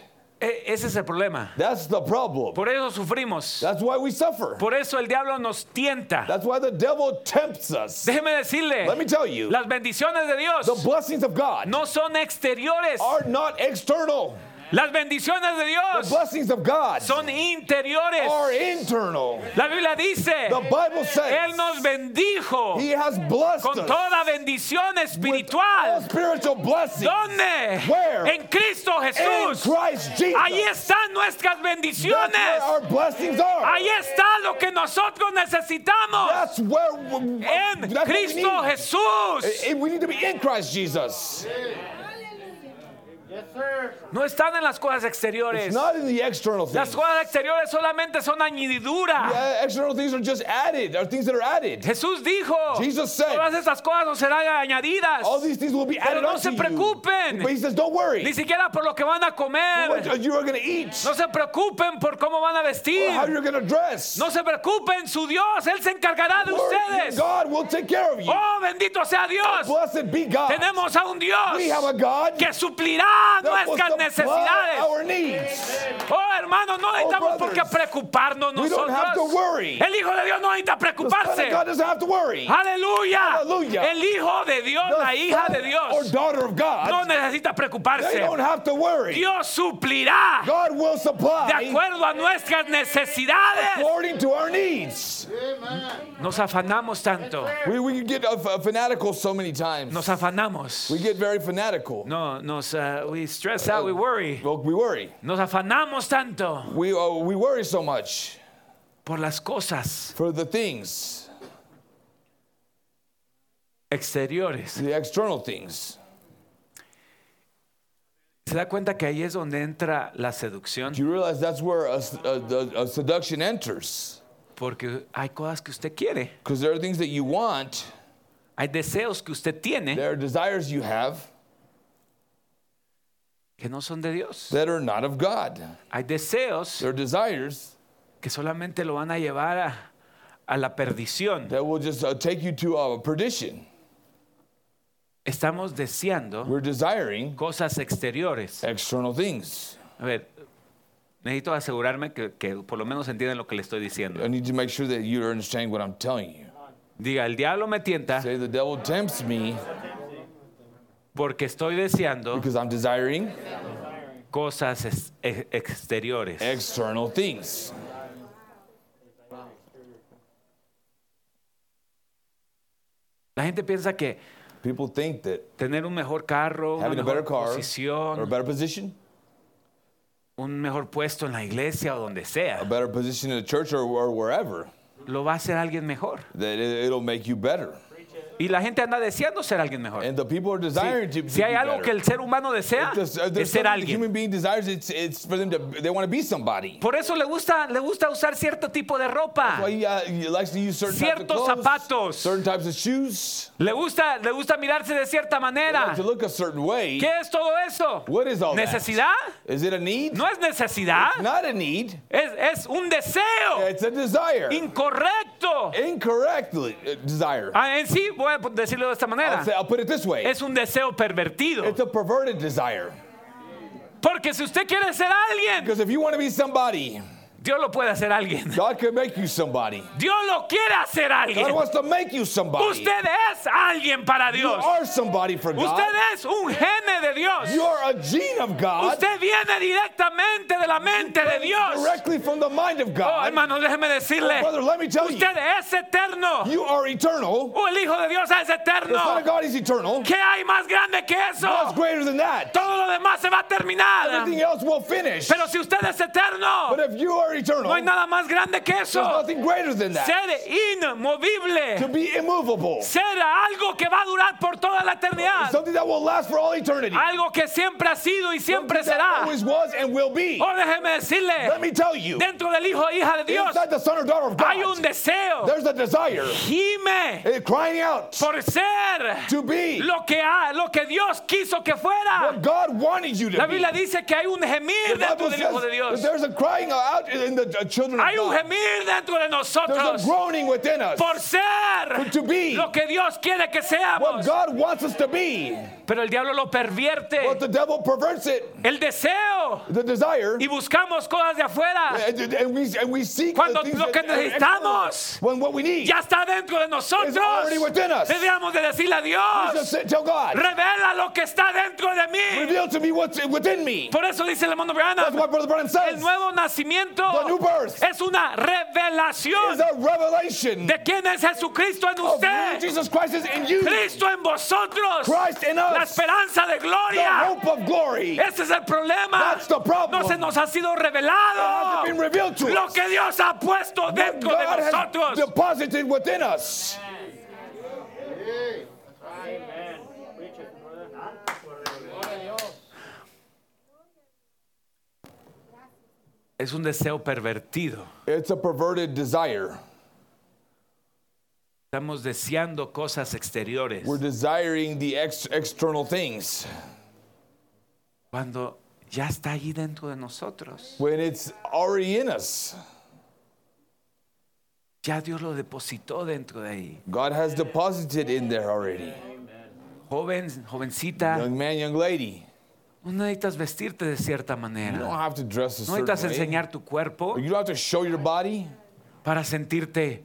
Ese es el problema. That's the problem. Por eso sufrimos. That's why we suffer. Por eso el diablo nos tienta. That's why the devil tempts us. Déjeme decirle. Let me tell you. Las bendiciones de Dios. The blessings of God. No son exteriores. Are not external. Las bendiciones de Dios. The blessings of God. Son interiores. Are internal. La Biblia dice. The Bible says. Él nos bendijo. He has blessed con toda bendición espiritual. With all spiritual blessings. ¿Dónde? Where? En Cristo Jesús. In Christ Jesus. Ahí están nuestras bendiciones. That's where our blessings are. Ahí está lo que nosotros necesitamos. That's where en that's Cristo what we need. Jesús. We need to be in Christ Jesus. Yes, sir. No están en las cosas exteriores. It's not in the external things. Las cosas exteriores solamente son añadidura. The external things are just added. Are things that are added. Jesús dijo. Jesus said. Todas estas cosas no serán añadidas. All these things will be added. Pero no se preocupen. You. But he says, don't worry. Ni siquiera por lo que van a comer. What you are going to eat. No se preocupen por cómo van a vestir. Or how you're going to dress. No se preocupen, su Dios, él se encargará de ustedes. God will take care of you. Oh, bendito sea Dios. Blessed be God. Tenemos a un Dios. We have a God. Que suplirá nuestras necesidades. Oh, hermanos, no necesitamos por qué preocuparnos nosotros. El Hijo de Dios no necesita preocuparse. Aleluya. El Hijo de Dios, la hija de Dios, no necesita preocuparse. Dios suplirá de acuerdo a nuestras necesidades. Nos afanamos tanto. We get fanatical so many times. Nos afanamos. We get very fanatical. We stress out, we worry. Well, we worry. Nos afanamos tanto. We worry so much. Por las cosas. For the things. Exteriores. The external things. ¿Se da cuenta que ahí es donde entra la seducción? Do you realize that's where a seduction enters? Porque hay cosas que usted quiere. Because there are things that you want. Hay deseos que usted tiene. There are desires you have. Que no son de Dios. That are not of God. Hay deseos. There are desires. Que solamente lo van a llevar a la perdición. That will just take you to perdition. Estamos deseando. We're desiring. Cosas exteriores. External things. A ver, necesito asegurarme que por lo menos entiendan lo que le estoy diciendo. I need to make sure that you understand what I'm telling you. Diga, el diablo me tienta. Say the devil tempts me. Porque estoy deseando cosas exteriores. External things. La gente piensa que tener un mejor carro, una mejor posición, un mejor puesto en la iglesia o donde sea, lo va a hacer alguien mejor. It'll make you better. Y la gente anda deseando ser alguien mejor. And the people are desiring to be si hay algo better. Que el ser humano desea, es ser alguien. Human being desires, it's for them to, they want to be somebody. Por eso le gusta usar cierto tipo de ropa. That's why he likes to use certain ciertos types of clothes, zapatos. Certain types of shoes. Le gusta mirarse de cierta manera. To look a certain way. ¿Qué es todo eso? What is all ¿necesidad? That? Is it a need? No es necesidad. It's not a need. Es un deseo. It's a desire. Incorrecto. Incorrectly desire. En sí, voy a decirlo de esta manera. I'll put it this way. Es un deseo pervertido. It's a perverted desire. Porque si usted quiere ser alguien, because if you want to be somebody, Dios lo puede hacer alguien. God can make you somebody. Dios lo quiere hacer alguien. God wants to make you somebody. Usted es alguien para Dios. You are somebody for God. Usted es un gene de Dios. You are a gene of God. Usted viene directamente de la mente de Dios. Directly from the mind of God. Oh, hermano, déjeme decirle. Oh, brother, let me tell usted you. Es eterno. You are eternal. Oh, el Hijo de Dios es eterno. The Son of God is eternal. ¿Qué hay más grande que eso? What's greater than that? Todo lo demás se va a terminar. Everything else will finish. Pero si usted es eterno. But if you are are eternal. No hay nada más grande que eso. There's nothing greater than that. Ser inmovible. To be immovable. Ser algo que va a durar por toda la eternidad. Something that will last for all eternity. Algo que siempre ha sido y siempre será. Always was and will be. Oh, déjeme decirle. Let me tell you. Dentro del hijo e hija de Dios. Inside the son or daughter of God. Hay un deseo. There's a desire. Gime. Crying out. Por ser. To be. Lo que Dios quiso que fuera. What God wanted you to be. La Biblia dice que hay un gemir dentro del hijo de Dios. There's a crying out in the children of God. Hay un gemir dentro de nosotros. There's a groaning within us. Por ser. To be. Lo que Dios quiere que seamos. What God wants us to be. Pero el diablo lo pervierte. But the devil perverts it. El deseo. The desire. Y buscamos cosas de afuera. And we seek cuando lo que necesitamos ya está dentro de nosotros. Debemos de decirle a Dios, revela lo que está dentro de mí. Reveal to me what's within me. Por eso dice el hermano Branham, that's what Brother Branham says. El nuevo nacimiento es una revelación de quién es Jesucristo en usted. Jesus Christ is in you. Cristo en vosotros. Christ in us. La esperanza de gloria. The hope of glory. Ese es el problema. That's the problem. No se nos ha sido revelado lo que Dios ha puesto dentro de nosotros. Deposited within us. Amen. Es un deseo pervertido. It's a perverted desire. Estamos deseando cosas exteriores. We're desiring the external things. Cuando ya está allí dentro de nosotros. When it's already in us. Ya Dios lo depositó dentro de ahí. God has deposited in there already. Jovencita. Young man, young lady. No necesitas vestirte de cierta manera. You don't have to dress a certain way. No necesitas enseñar tu cuerpo. You don't have to show your body. Para sentirte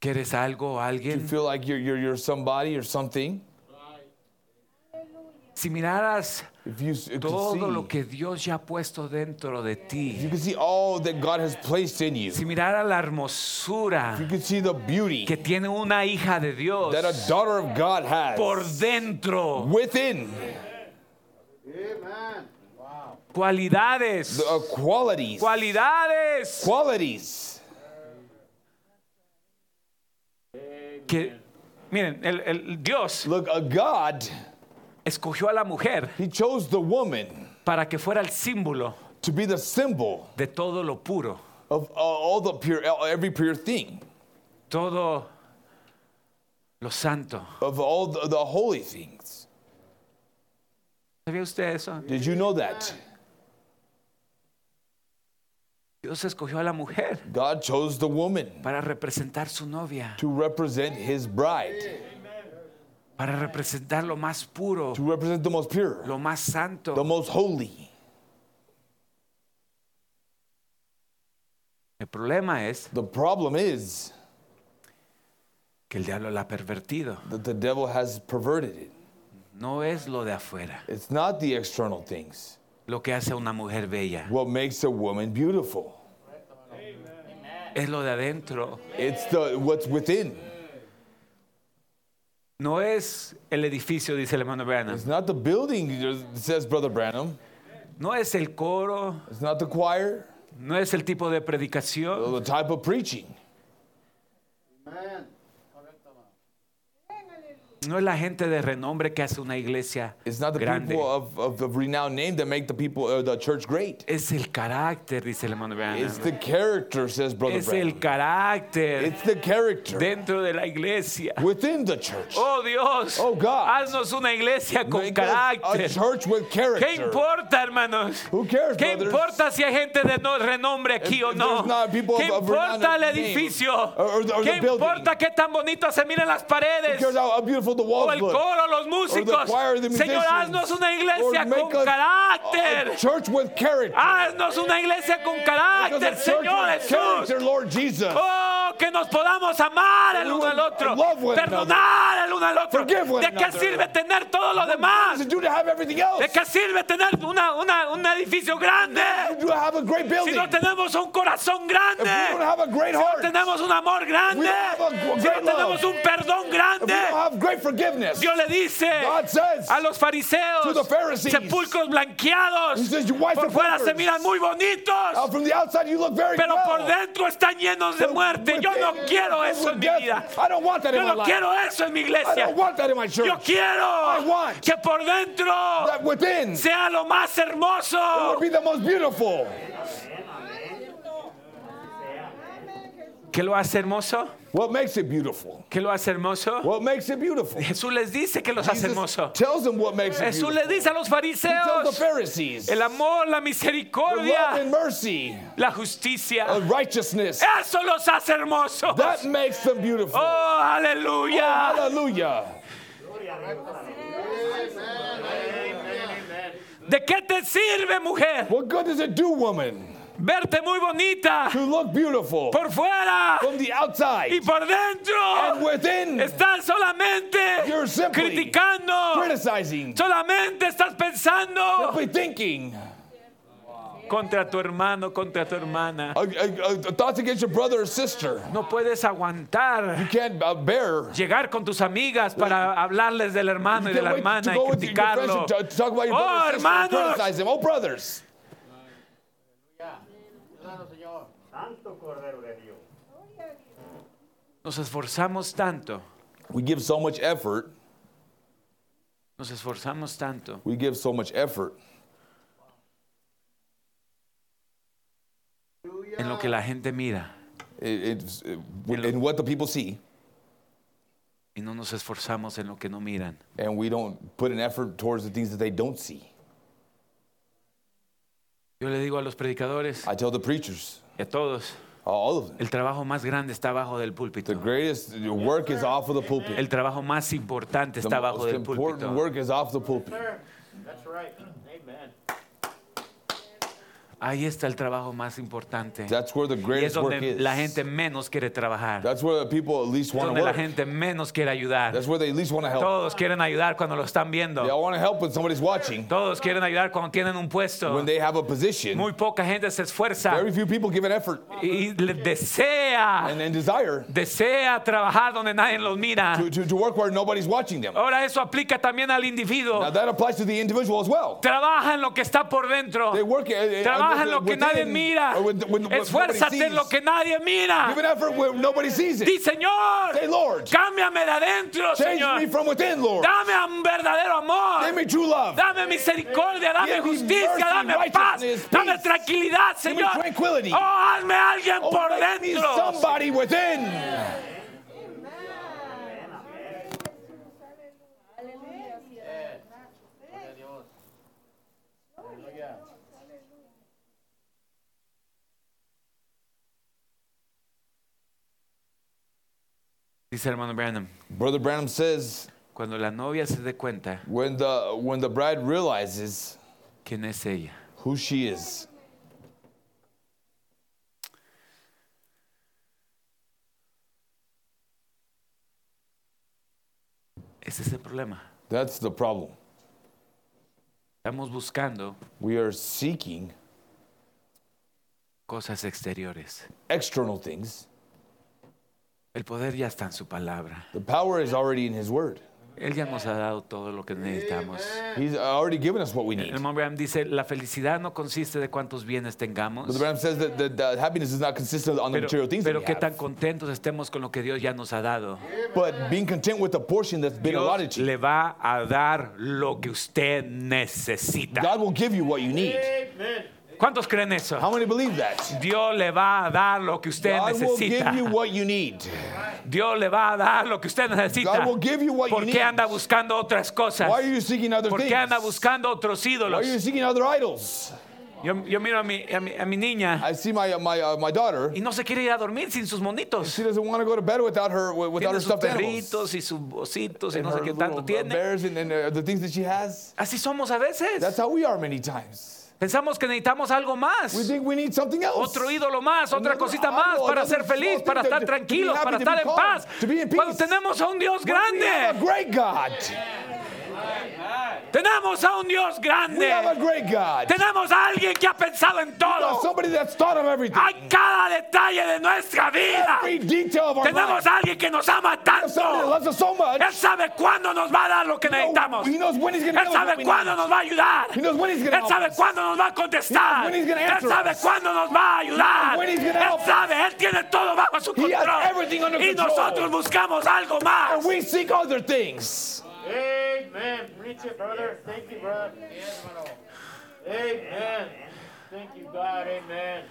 que eres algo o alguien. You feel like you're somebody or something. Si miraras todo lo que Dios ya ha puesto dentro de ti. You could see all that God has placed in you. Si miraras la hermosura. You could see the beauty que tiene una hija de Dios. That a daughter of God has. Por dentro. Within. Amen. Wow. Cualidades. Qualities. Cualidades. Qualities. Que, miren, el Dios. Look, a God. Escogió a la mujer. He chose the woman para que fuera el símbolo to be the symbol de todo lo puro. Of all the pure, every pure thing. Todo lo santo. Of all the holy things. ¿Sabía usted eso? Did you know that? Dios escogió a la mujer. God chose the woman para representar su novia. To represent his bride. Para representar lo más puro, to represent the most pure, lo más santo, the most holy. El problema es, the problem is, que el diablo la ha pervertido. That the devil has perverted it. No es lo de afuera. It's not the external things. Lo que hace una mujer bella. What makes a woman beautiful. Amen. Es lo de adentro. It's what's within. No es el edificio, dice el hermano Branham. It's not the building, says Brother Branham. No es el coro. It's not the choir. No es el tipo de predicación. The type of preaching. Amen. No es la gente de renombre que hace una iglesia grande. It's not the people of renowned name that make the people the church great. Es el carácter, dice el hermano Branham. It's the character, says Brother Branham. Es el carácter. It's the character. Dentro de la iglesia. Within the church. Oh Dios. Oh God. Haznos una iglesia con carácter. A church with character. ¿Qué importa, hermanos? Who cares, ¿qué brothers? Importa si hay gente de renombre aquí o no? ¿Qué importa el edificio? Or ¿qué importa qué tan bonito se miran las paredes? The walls, o el coro, los músicos. Señor, haznos una iglesia con carácter. Haznos una iglesia con carácter, Señor Jesús. Oh, que nos podamos amar el uno al otro, perdonar el uno uno al otro. ¿De qué sirve tener todo lo demás? ¿De qué sirve tener un edificio grande? Si no tenemos un corazón grande, si no tenemos un amor grande, si no tenemos un perdón grande. Dios le dice a los fariseos, sepulcros blanqueados, por fuera se miran muy bonitos, pero por dentro están llenos de muerte. Yo no quiero eso en mi vida. Yo no quiero eso en mi iglesia. Yo quiero que por dentro sea lo más hermoso. ¿Qué lo hace hermoso? What makes it beautiful? ¿Qué lo hace hermoso? What makes it beautiful? Jesús les dice que los hace hermoso. Tells them what makes it beautiful. Jesús les dice a los fariseos. He tells the Pharisees. El amor, la misericordia, the love and mercy, la justicia, the righteousness. Eso los hace hermosos. That makes them beautiful. Oh, hallelujah. Oh, hallelujah. Amen. ¿De qué te sirve, mujer? What good does it do, woman? Verte muy bonita. To look beautiful. Por fuera. From the outside. Y por dentro. And within. Estás solamente. You're simply. Criticando. Criticizing. Solamente estás pensando. Simply thinking. Contra tu hermano, contra tu hermana. Thoughts against your brother or sister. No puedes aguantar. You can't bear. Llegar con tus amigas para hablarles del hermano y de la hermana y criticarlo. Oh, hermanos. Oh, brothers. Nos esforzamos tanto. We give so much effort. Nos esforzamos tanto. We give so much effort. En lo que la gente mira. In what the people see. Y no nos esforzamos en lo que no miran. And we don't put an effort towards the things that they don't see. Yo le digo a los predicadores, I tell the preachers, y a todos, all of them, el trabajo más grande está abajo del púlpito. The greatest work is off of the pulpit. El trabajo más importante está abajo del púlpito. The most important work is off the pulpit. That's right. Amen. Ahí está el trabajo más importante. That's where the greatest work is. Y es donde la gente menos quiere trabajar. That's where the people at least want to work. Donde la gente menos quiere ayudar. That's where they at least want to help. Todos quieren ayudar cuando lo están viendo. They all want to help when somebody's watching. Todos quieren ayudar cuando tienen un puesto. When they have a position. Muy poca gente se esfuerza. Very few people give an effort. Y desea. And desire. Desea trabajar donde nadie los mira. To work where nobody's watching them. Ahora eso aplica también al individuo. Now that applies to the individual as well. Trabaja en lo que está por dentro. They work en lo que nadie mira. Esfuérzate en lo que nadie mira. Di, Señor, say, Lord, cámbiame de adentro, change Señor. Me from within, Lord. Dame un verdadero amor. Give me true love. Dame misericordia, dame justicia, dame paz, dame tranquilidad, Señor. Oh, hazme alguien por dentro. Somebody within. Dice hermano Branham. Brother Branham says, cuando la novia se dé cuenta, when the bride realizes, quién es ella, who she is. Ese es el problema. That's the problem. Estamos buscando. We are seeking cosas exteriores. External things. El poder ya está en su palabra. The power is already in his word. Él ya nos ha dado todo lo que necesitamos. He's already given us what we need. Brother Branham dice, la felicidad no consiste de cuántos bienes tengamos. Brother Branham says that the happiness is not consistent on the material things. Pero qué tan contentos estemos con lo que Dios ya nos ha dado. But being content with the portion that's been allotted to you. Dios le va a dar lo que usted necesita. God will give you what you need. Amen. ¿Cuántos creen eso? How many believe that? Dios le va a dar lo que usted necesita. God will give you what you need. Dios le va a dar lo que usted necesita. God will give you what you need. ¿Por qué anda buscando otras cosas? Why are you seeking other things? ¿Por qué anda buscando otros ídolos? Why are you seeking other idols? Yo miro a mi niña. I see my daughter. Y no se quiere ir a dormir sin sus monitos. She doesn't want to go to bed without her stuffed animals. Tiene sus perritos y sus ositos y no sé qué tanto tiene. And the things that she has. Así somos a veces. That's how we are many times. Pensamos que necesitamos algo más. Otro ídolo más, otra cosita más para ser feliz, para estar tranquilos, para estar en paz. Cuando tenemos a un Dios grande. Tenemos a un Dios grande. Tenemos a alguien que ha pensado en todo. A cada detalle de nuestra vida. Tenemos a alguien que nos ama tanto. Él sabe cuándo nos va a dar lo que necesitamos. Él sabe cuándo nos va a ayudar. Él sabe cuándo nos va a contestar. Él sabe cuándo nos va a ayudar. Él sabe, Él tiene todo bajo su control. Y nosotros buscamos algo más. Amen. Reach it, brother. Thank you, brother. Amen. Thank you, God. Amen.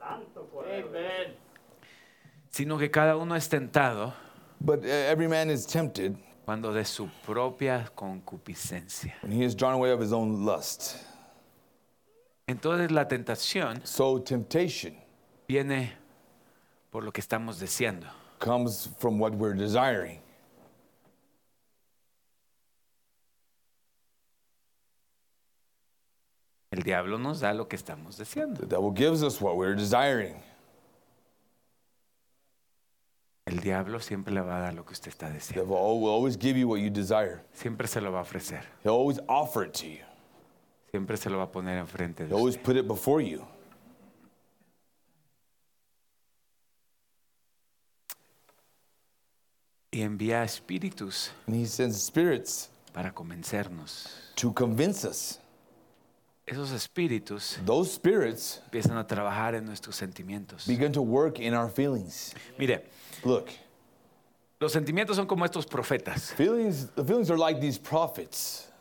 Amen. Sino que cada uno es tentado. But every man is tempted. Cuando de su propia concupiscencia. When he is drawn away of his own lust. Entonces la tentación. So temptation. Viene por lo que estamos deseando. Comes from what we're desiring. El diablo nos da lo que estamos deseando. The devil gives us what we're desiring. El diablo siempre le va a dar lo que usted está deseando. The devil will always give you what you desire. Siempre se lo va a ofrecer. He'll always offer it to you. Siempre se lo va a poner enfrente de usted. He'll always put it before you. Y envía espíritus. And he sends spirits. Para convencernos. To convince us. Esos espíritus. Those spirits. Empiezan a trabajar en nuestros sentimientos. Begin to work in our feelings. Mire. Look. Los sentimientos son como estos profetas. The feelings are like these prophets.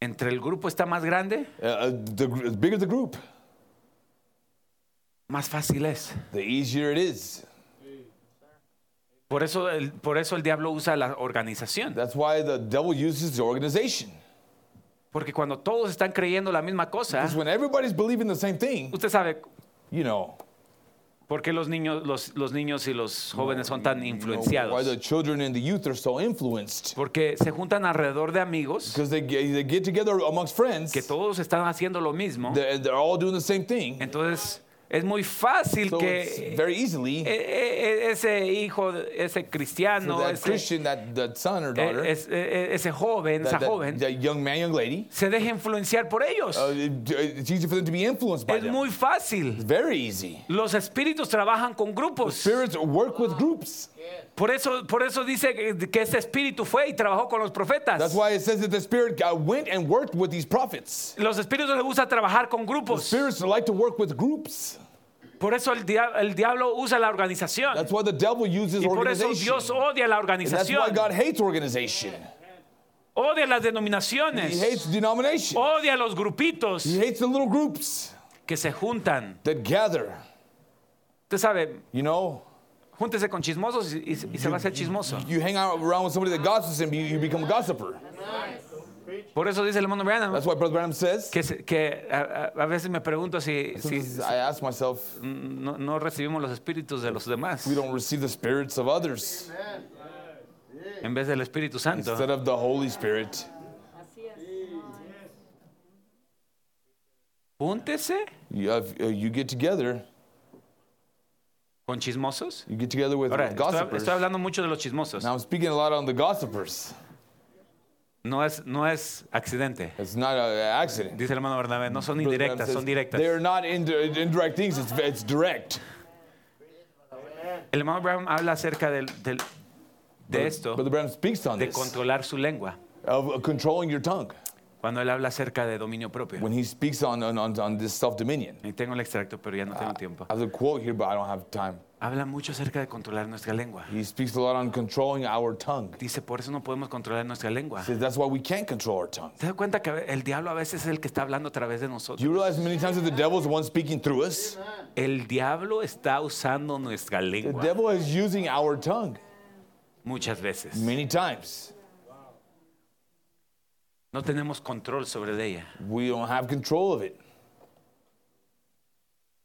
Entre el grupo está más grande. The bigger the group. Más fácil es. The easier it is. Por eso el diablo usa la organización. That's why the devil uses the organization. Porque cuando todos están creyendo la misma cosa, because when everybody's believing the same thing, usted sabe, you know, por qué los niños y los jóvenes son tan influenciados. Why the children and the youth are so influenced. Porque se juntan alrededor de amigos. Because they get together amongst friends. Que todos están haciendo lo mismo. They're all doing the same thing. Entonces es muy fácil que ese hijo, ese cristiano, ese joven, esa joven, se deje influenciar por ellos. It's easy for them to be influenced by them. Es muy fácil. It's very easy. Los espíritus trabajan con grupos. The spirits work with groups. Por eso dice que este espíritu fue y trabajó con los profetas. That's why it says that the spirit went and worked with these prophets. Los espíritus les gusta trabajar con grupos. The spirits like to work with groups. Por eso el diablo usa la organización. That's why the devil uses organization. Y por eso Dios odia la organización. And that's why God hates organization. Odia las denominaciones. He hates denominations. Odia los grupitos. He hates the little groups. Que se juntan. That gather. Usted sabe. You know. Júntese con chismosos y se va a hacer chismoso. You hang out around with somebody that gossips and you become a gossiper. Por eso dice el hermano Branham. That's why Brother Branham says. Que a veces me pregunto si I ask myself, no recibimos los espíritus de los demás. We don't receive the spirits of others. En vez del Espíritu Santo. Instead of the Holy Spirit. Júntese. You get together. Con chismosos. You get together with gossipers. Estoy hablando mucho de los chismosos. Now I'm speaking a lot on the gossipers. No es accidente. It's not an accident. Dice el hermano Bernabé, no son indirectas, son directas. They're not indirect things, it's direct. El hermano Branham habla acerca de esto. Brother Branham speaks on this. De controlar su lengua. Of controlling your tongue. Cuando él habla acerca de dominio propio. When he speaks on this self-dominion. Y tengo el extracto, pero ya no tengo tiempo. I have a quote here, but I don't have time. Habla mucho acerca de controlar nuestra lengua. He speaks a lot on controlling our tongue. Dice, por eso no podemos controlar nuestra lengua. Says, that's why we can't control our tongue. ¿Te das cuenta que el diablo a veces es el que está hablando a través de nosotros? Do you realize many times that the devil is the one speaking through us? El diablo está usando nuestra lengua. The devil is using our tongue. Muchas veces. Many times. No tenemos control sobre ella. We don't have control of it.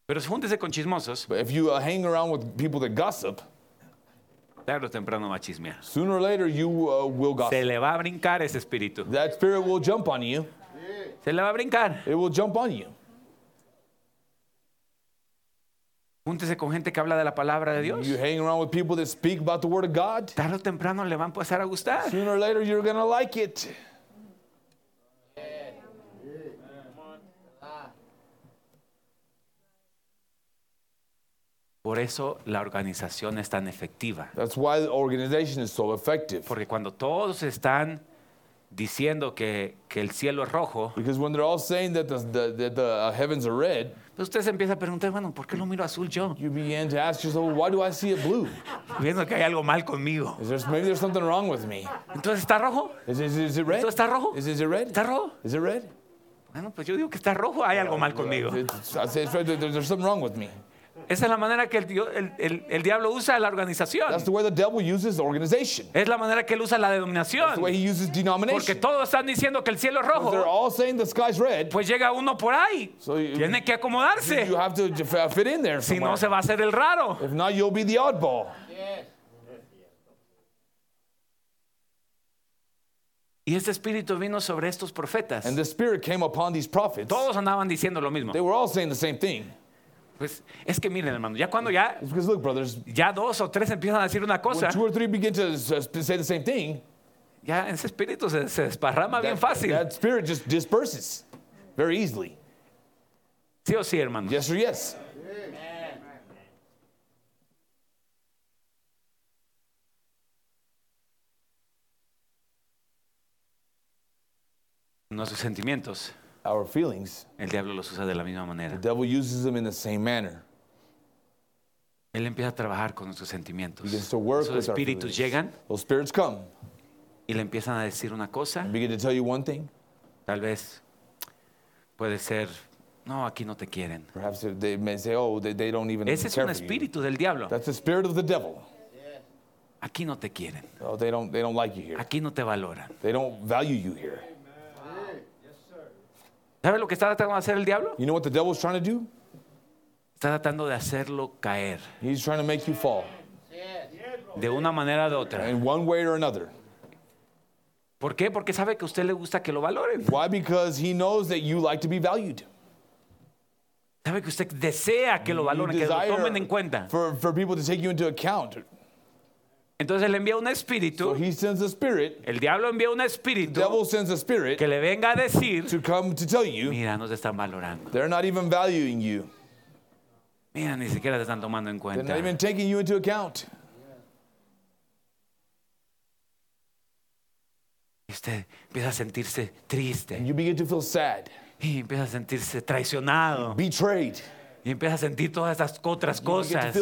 Pero júntese con chismosos. But if you hang around with people that gossip, tarde o temprano va a chismear. Sooner or later you will gossip. Se le va a brincar ese espíritu. That spirit will jump on you. Se le va a brincar. It will jump on you. Júntese con gente que habla de la palabra de Dios. You hang around with people that speak about the word of God. Tarde o temprano le va a empezar a gustar. Sooner or later you're going to like it. Por eso la organización es tan efectiva. That's why the organization is so effective. Porque cuando todos están diciendo que el cielo es rojo, because when they're all saying that the heavens are red, usted se empieza a preguntar, bueno, ¿por qué lo miro azul yo? You begin to ask yourself, well, why do I see it blue? Viendo que hay algo mal conmigo. Maybe there's something wrong with me. Entonces está rojo. Is it red? Entonces está rojo. Is it red? Está rojo. Is it red? Bueno, pues yo digo que está rojo, hay algo mal conmigo. There's something wrong with me. Esa es la manera que el diablo usa la organización. That's the way the devil uses organization. Es la manera que él usa la denominación. That's the way he uses denomination. Porque todos están diciendo que el cielo es rojo. They're all saying the sky's red. Pues llega uno por ahí. So tiene que acomodarse. You have to fit in there. Si no, se va a hacer el raro. If not, you'll be the oddball. Yes. Y este espíritu vino sobre estos profetas. And the spirit came upon these prophets. Todos andaban diciendo lo mismo. They were all saying the same thing. Pues es que miren, hermano, ya cuando ya because, look, brothers, ya dos o tres empiezan a decir una cosa, when two or three begin to say the same thing, ya ese espíritu se desparrama bien fácil. That spirit just disperses very easily. Sí o sí, hermano. Yes or yes. Amen. Nuestros sentimientos. Our feelings. El diablo los usa de la misma manera. The devil uses them in the same manner. Él empieza a trabajar con nuestros sentimientos. He begins to work with our feelings. Los espíritus llegan. Those spirits come. Y le empiezan a decir una cosa. And begin to tell you one thing. Tal vez puede ser, no, aquí no te quieren. Perhaps they may say, oh, they don't even care for you. Ese es un espíritu del diablo. That's the spirit of the devil. Aquí no te quieren. Oh, they don't like you here. Aquí no te valoran. They don't value you here. ¿Sabe lo que está tratando de hacer el diablo? You know what the devil's trying to do? Está tratando de hacerlo caer. He's trying to make you fall. De una manera o de otra. In one way or another. ¿Por qué? Porque sabe que a usted le gusta que lo valoren. Why? Because he knows that you like to be valued. Sabe que usted desea que lo valoren, que lo tomen en cuenta. For people to take you into account. Entonces le envía un espíritu. So he sends a spirit. El diablo envía un espíritu. The devil sends a spirit. Que le venga a decir. To come to tell you. Mira, no te están valorando. They're not even valuing you. Mira, ni siquiera te están tomando en cuenta. They're not even taking you into account. Y usted empieza a sentirse triste. And you begin to feel sad. Y empieza a sentirse traicionado. Betrayed. Y empiezas a sentir todas estas otras cosas.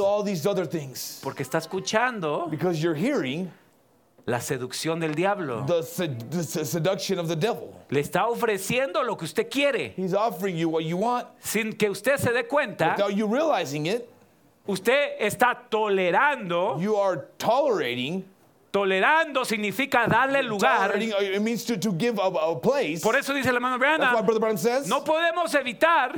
Porque está escuchando la seducción del diablo. The seduction of the devil. Le está ofreciendo lo que usted quiere. He's offering you what you want. Sin que usted se dé cuenta. Without you realizing it. Usted está tolerando. You are tolerating. Tolerando significa darle lugar. It means to give a place. Por eso dice el hermano Branham says, no podemos evitar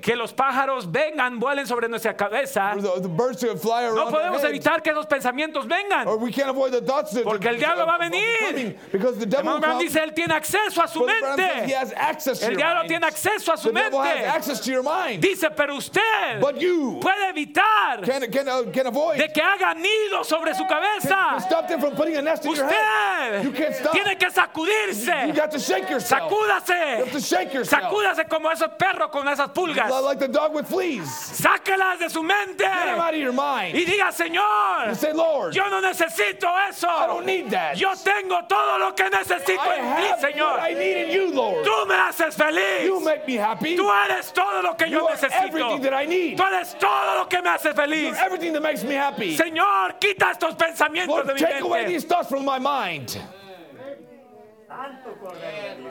que los pájaros vengan, vuelen sobre nuestra cabeza. The birds fly around. No podemos evitar que los pensamientos vengan. Or we can't avoid the thoughts that, porque el diablo va a venir. El hermano Branham dice, él tiene acceso a su mente. He has access to el diablo tiene acceso a su mente. Has access to your mind. Dice, pero usted puede evitar can avoid. De que haga nido sobre su cabeza. Stop them from putting a nest in your head. You can't stop. Tiene que sacudirse. You got to shake yourself. Sacúdase. You have to shake yourself. Sacúdase como esos perros con esas pulgas. Like the dog with fleas. Sácalas de su mente. Get them out of your mind. Y diga, Señor, you say, Lord, yo no necesito eso. I don't need that. Yo tengo todo lo que necesito en ti, Señor. I need in you, Lord. Tú me haces feliz. You make me happy. Tú eres todo lo que yo necesito. Everything that I need. Tú eres todo lo que me hace feliz. You're everything that makes me happy. Señor, quita estos pensamientos. Lord, take away these thoughts from my mind.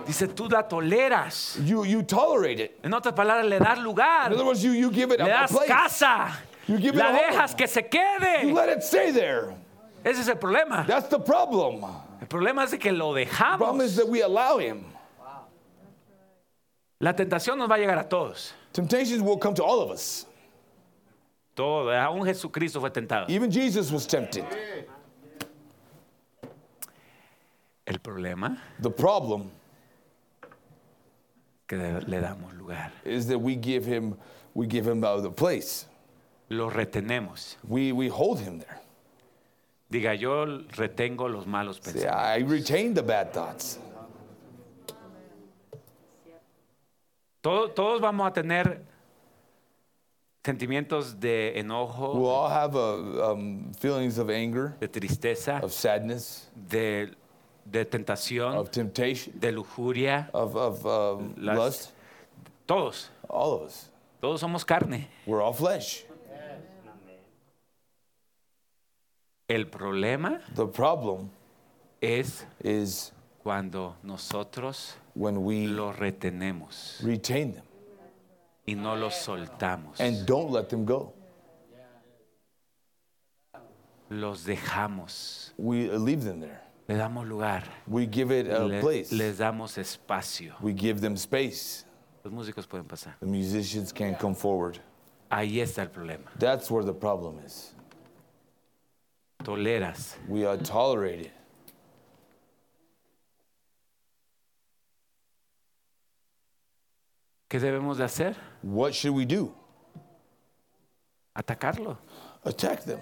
Dice, tú la toleras. You tolerate it. En otras palabras, le das lugar. In other words, you give it a place. Le das casa. You give it a home. La dejas que se quede. You let it stay there. Ese es el problema. That's the problem. El problema es de que lo dejamos. The problem is that we allow him. Wow. La tentación nos va a llegar a todos. Temptations will come to all of us. Todo, aún Jesucristo fue tentado. Even Jesus was tempted. El problema, the problem, que le damos lugar, is that we give him the place. Lo retenemos. We hold him there. Diga, yo retengo los malos pensamientos. I retain the bad thoughts. Todos vamos a tener sentimientos de enojo. We'll all have feelings of anger, de tristeza, of sadness, de tentación, of temptation, de lujuria, of lust. Todos. All of us. Todos somos carne. We're all flesh. El problema, the problem, is cuando nosotros los retenemos, retain them, y no los soltamos, and don't let them go. Los dejamos. We leave them there. Le damos lugar. We give it a place. Les damos espacio. We give them space. Los músicos pueden pasar. The musicians can come forward. Ahí está el problema. That's where the problem is. Toleras. We are tolerated. ¿Qué debemos de hacer? What should we do? Atacarlo. Attack them.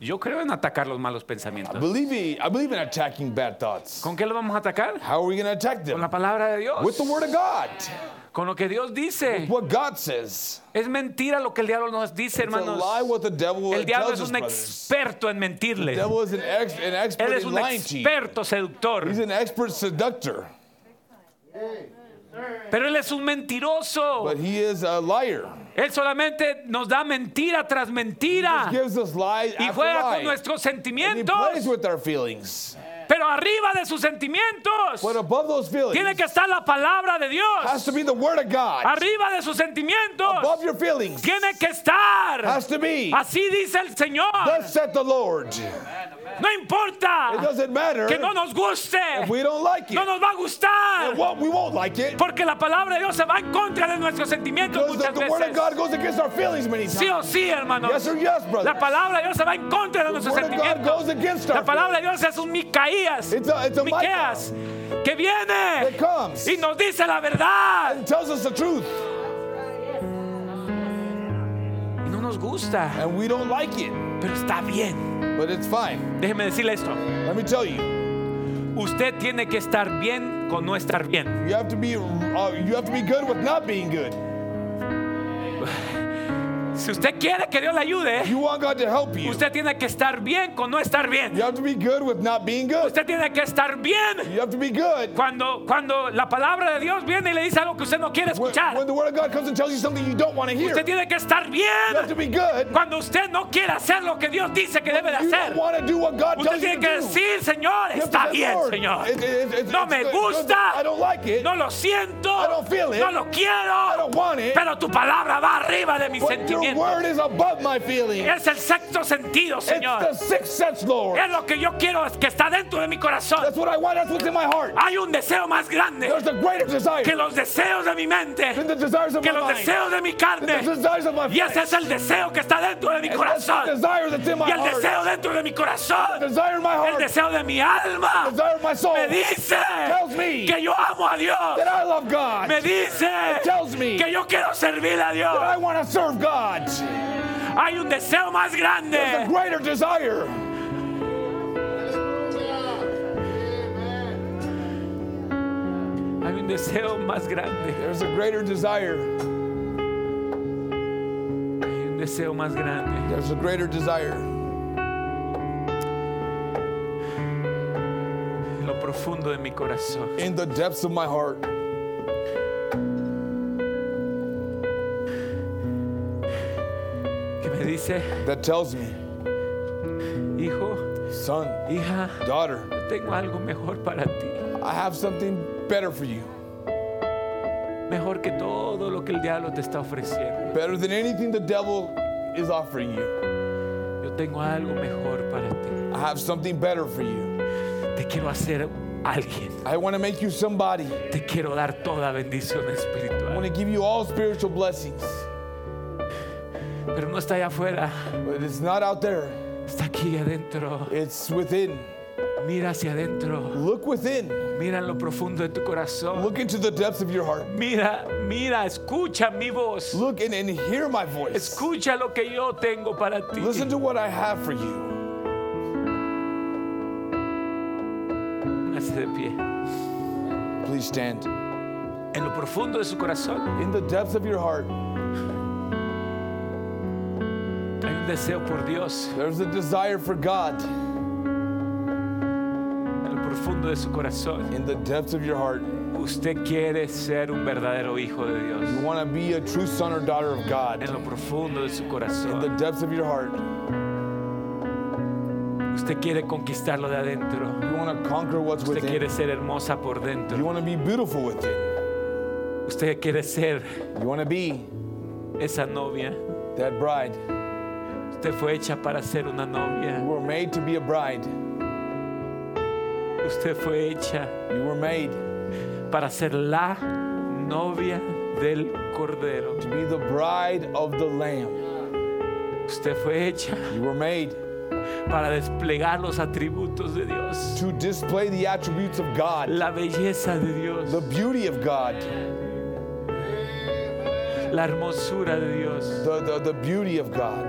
Yo creo en atacar los malos pensamientos. I believe in attacking bad thoughts. ¿Con qué los vamos a atacar? How are we going to attack them? Con la palabra de Dios. With the word of God. Con lo que Dios dice. With what God says. Es mentira lo que el diablo nos dice, hermanos. El diablo es un experto en mentirle. The devil is an expert in lying to you. Él es un experto seductor. He's an expert seductor. Pero él es un mentiroso. But he is a liar. Él solamente nos da mentira tras mentira. He just gives us lie after lie. Y juega con nuestros sentimientos. And he plays with our feelings. Pero arriba de sus sentimientos, but above those feelings, tiene que estar la palabra de Dios. Has to be the word of God. Arriba de sus sentimientos, above your feelings, tiene que estar. Has to be. Así dice el Señor. Thus said the Lord. No importa. It doesn't matter. Que no nos guste. If we don't like it. No nos va a gustar. We won't like it. Porque la palabra de Dios se va en contra de nuestros sentimientos muchas veces. The word of God goes against our feelings many times. Sí o sí, hermanos. Yes or yes, brother. La palabra de Dios se va en contra de nuestros sentimientos. The word of God goes against our feelings. La palabra de Dios es un Micaiah. It's a Micaiah que viene, that comes, y nos dice la verdad, and tells us the truth. Y no nos gusta, and we don't like it. Pero está bien. But it's fine. Déjeme decirle esto. Let me tell you. Usted tiene que estar bien con no estar bien. You have to be good with not being good. Si usted quiere que Dios le ayude, you want God to help you. Usted tiene que estar bien con no estar bien. You have to be good with not being good. Usted tiene que estar bien. You have to be good. Cuando la palabra de Dios viene y le dice algo que usted no quiere escuchar. When the word of God comes and tells you something you don't want to hear. Usted tiene que estar bien. You have to be good. Cuando usted no quiere hacer lo que Dios dice que debe de hacer. You don't want to do what God tells you to do. Usted tiene que decir, Señor, está bien, Señor. No me gusta. I don't like it. No lo siento. I don't feel it. No lo quiero. I don't want it. Pero tu palabra va arriba de mis sentimientos. The word is above my feelings. Es el sexto sentido, Señor. It's the sixth sense, Lord. Es lo que yo quiero, es que está dentro de mi corazón. That's what I want. That's what's in my heart. Hay un deseo más grande. There's a greater desire. Que los deseos de mi mente. Than the desires of my mind. Que los deseos de mi carne. The desires of my flesh. Y ese es el deseo que está dentro de mi corazón. That's the desire that's in my heart. Y el deseo dentro de mi corazón. The desire in my heart. El deseo de mi alma. The desire of my soul. Me dice. Tells me. Que yo amo a Dios. That I love God. Me dice. It tells me. Que yo quiero servir a Dios. That I want to serve God. Hay un deseo más grande. There's a greater desire. Hay un deseo más grande. There's a greater desire. Hay un deseo más grande. There's a greater desire. En lo profundo de mi corazón. In the depths of my heart. That tells me, hijo, son, hija, daughter, tengo algo mejor para ti. I have something better for you. Mejor que todo lo que el diablo te está ofreciendo. Better than anything the devil is offering you. Yo tengo algo mejor para ti. I have something better for you. Te quiero hacer alguien. I want to make you somebody. Te quiero dar toda bendición espiritual. I want to give you all spiritual blessings. Pero no está allá afuera. But it's not out there. Está aquí adentro. It's within. Mira hacia adentro. Look within. Mira en lo profundo de tu corazón. Look into the depths of your heart. Mira, escucha mi voz. Look and hear my voice. Escucha lo que yo tengo para ti. Listen to what I have for you. Hazte de pie. Please stand. En lo profundo de su corazón. In the depths of your heart. Hay un deseo por Dios. There's a desire for God. De su corazón. In the depths of your heart, usted quiere ser un verdadero hijo de Dios. You want to be a true son or daughter of God. En lo profundo de su corazón. In the depths of your heart, usted quiere conquistarlo de adentro. You want to conquer what's usted within. Usted quiere ser hermosa por dentro. You want to be beautiful within. Usted quiere ser. You want to be esa novia. That bride. Usted fue hecha para ser una novia. You were made to be a bride. Usted fue hecha. You were made para ser la novia del Cordero. To be the bride of the Lamb. Usted fue hecha. You were made para desplegar los atributos de Dios. To display the attributes of God. La belleza de Dios. The beauty of God. La hermosura de Dios. The beauty of God.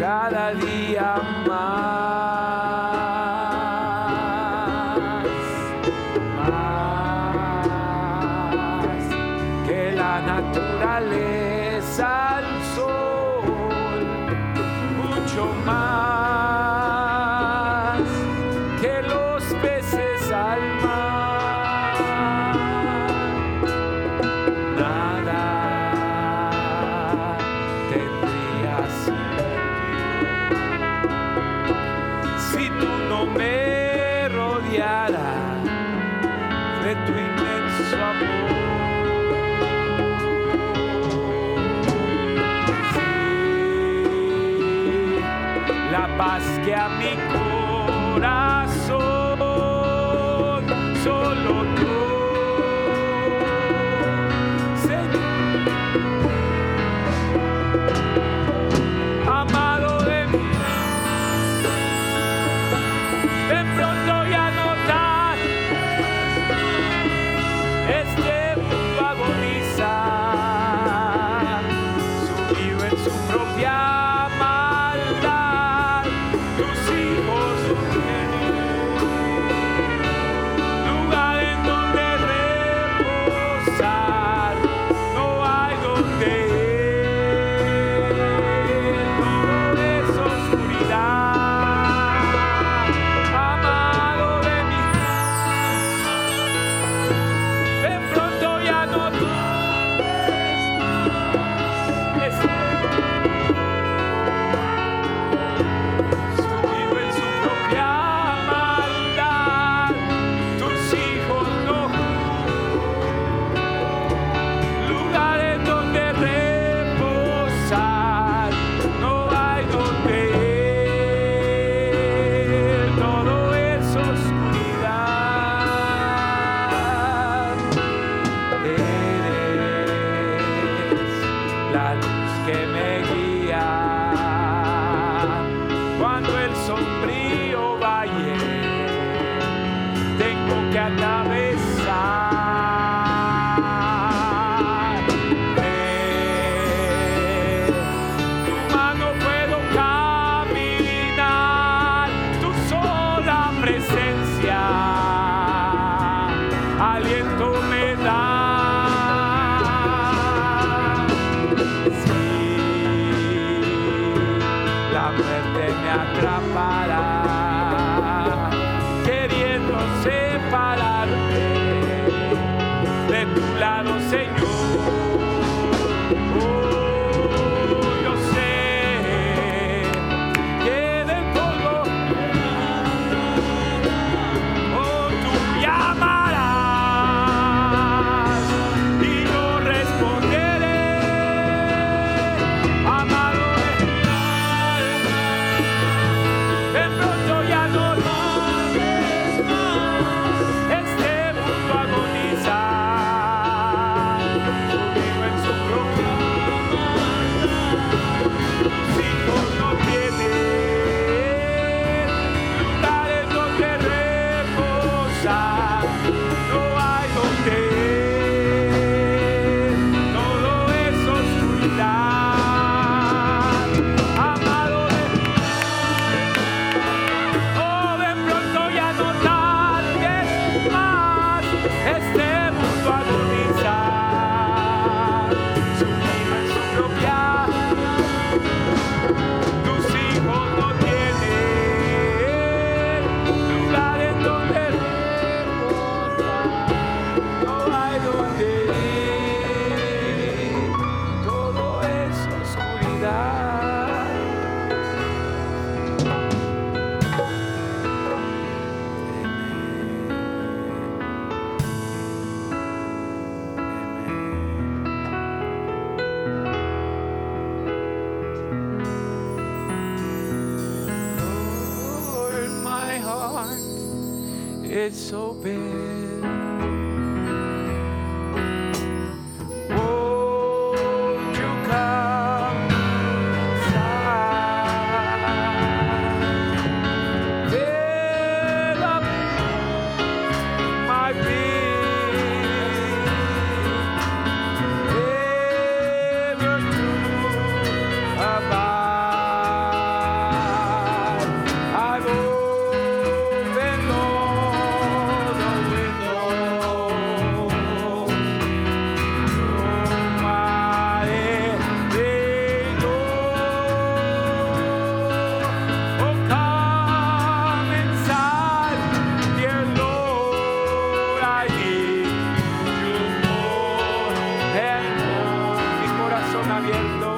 Cada día más que la naturaleza al sol, mucho más que los peces al mar, nada tendría sentido. Me rodeará de tu inmenso amor. Sí, la paz que a mi corazón solo tú, Señor, amado de mí. De pronto ya notas, este mundo agoniza, sumido en su propia maldad, tus hijos tienen lugar en donde reposar, no hay donde ir, todo es oscuridad. Atrapará. It's open. Won't you come inside? Fill up my being. Give your truth abide. I've opened all the windows to my heavenly door. Oh, come inside, dear Lord, I need you more and more. Mi corazón abierto.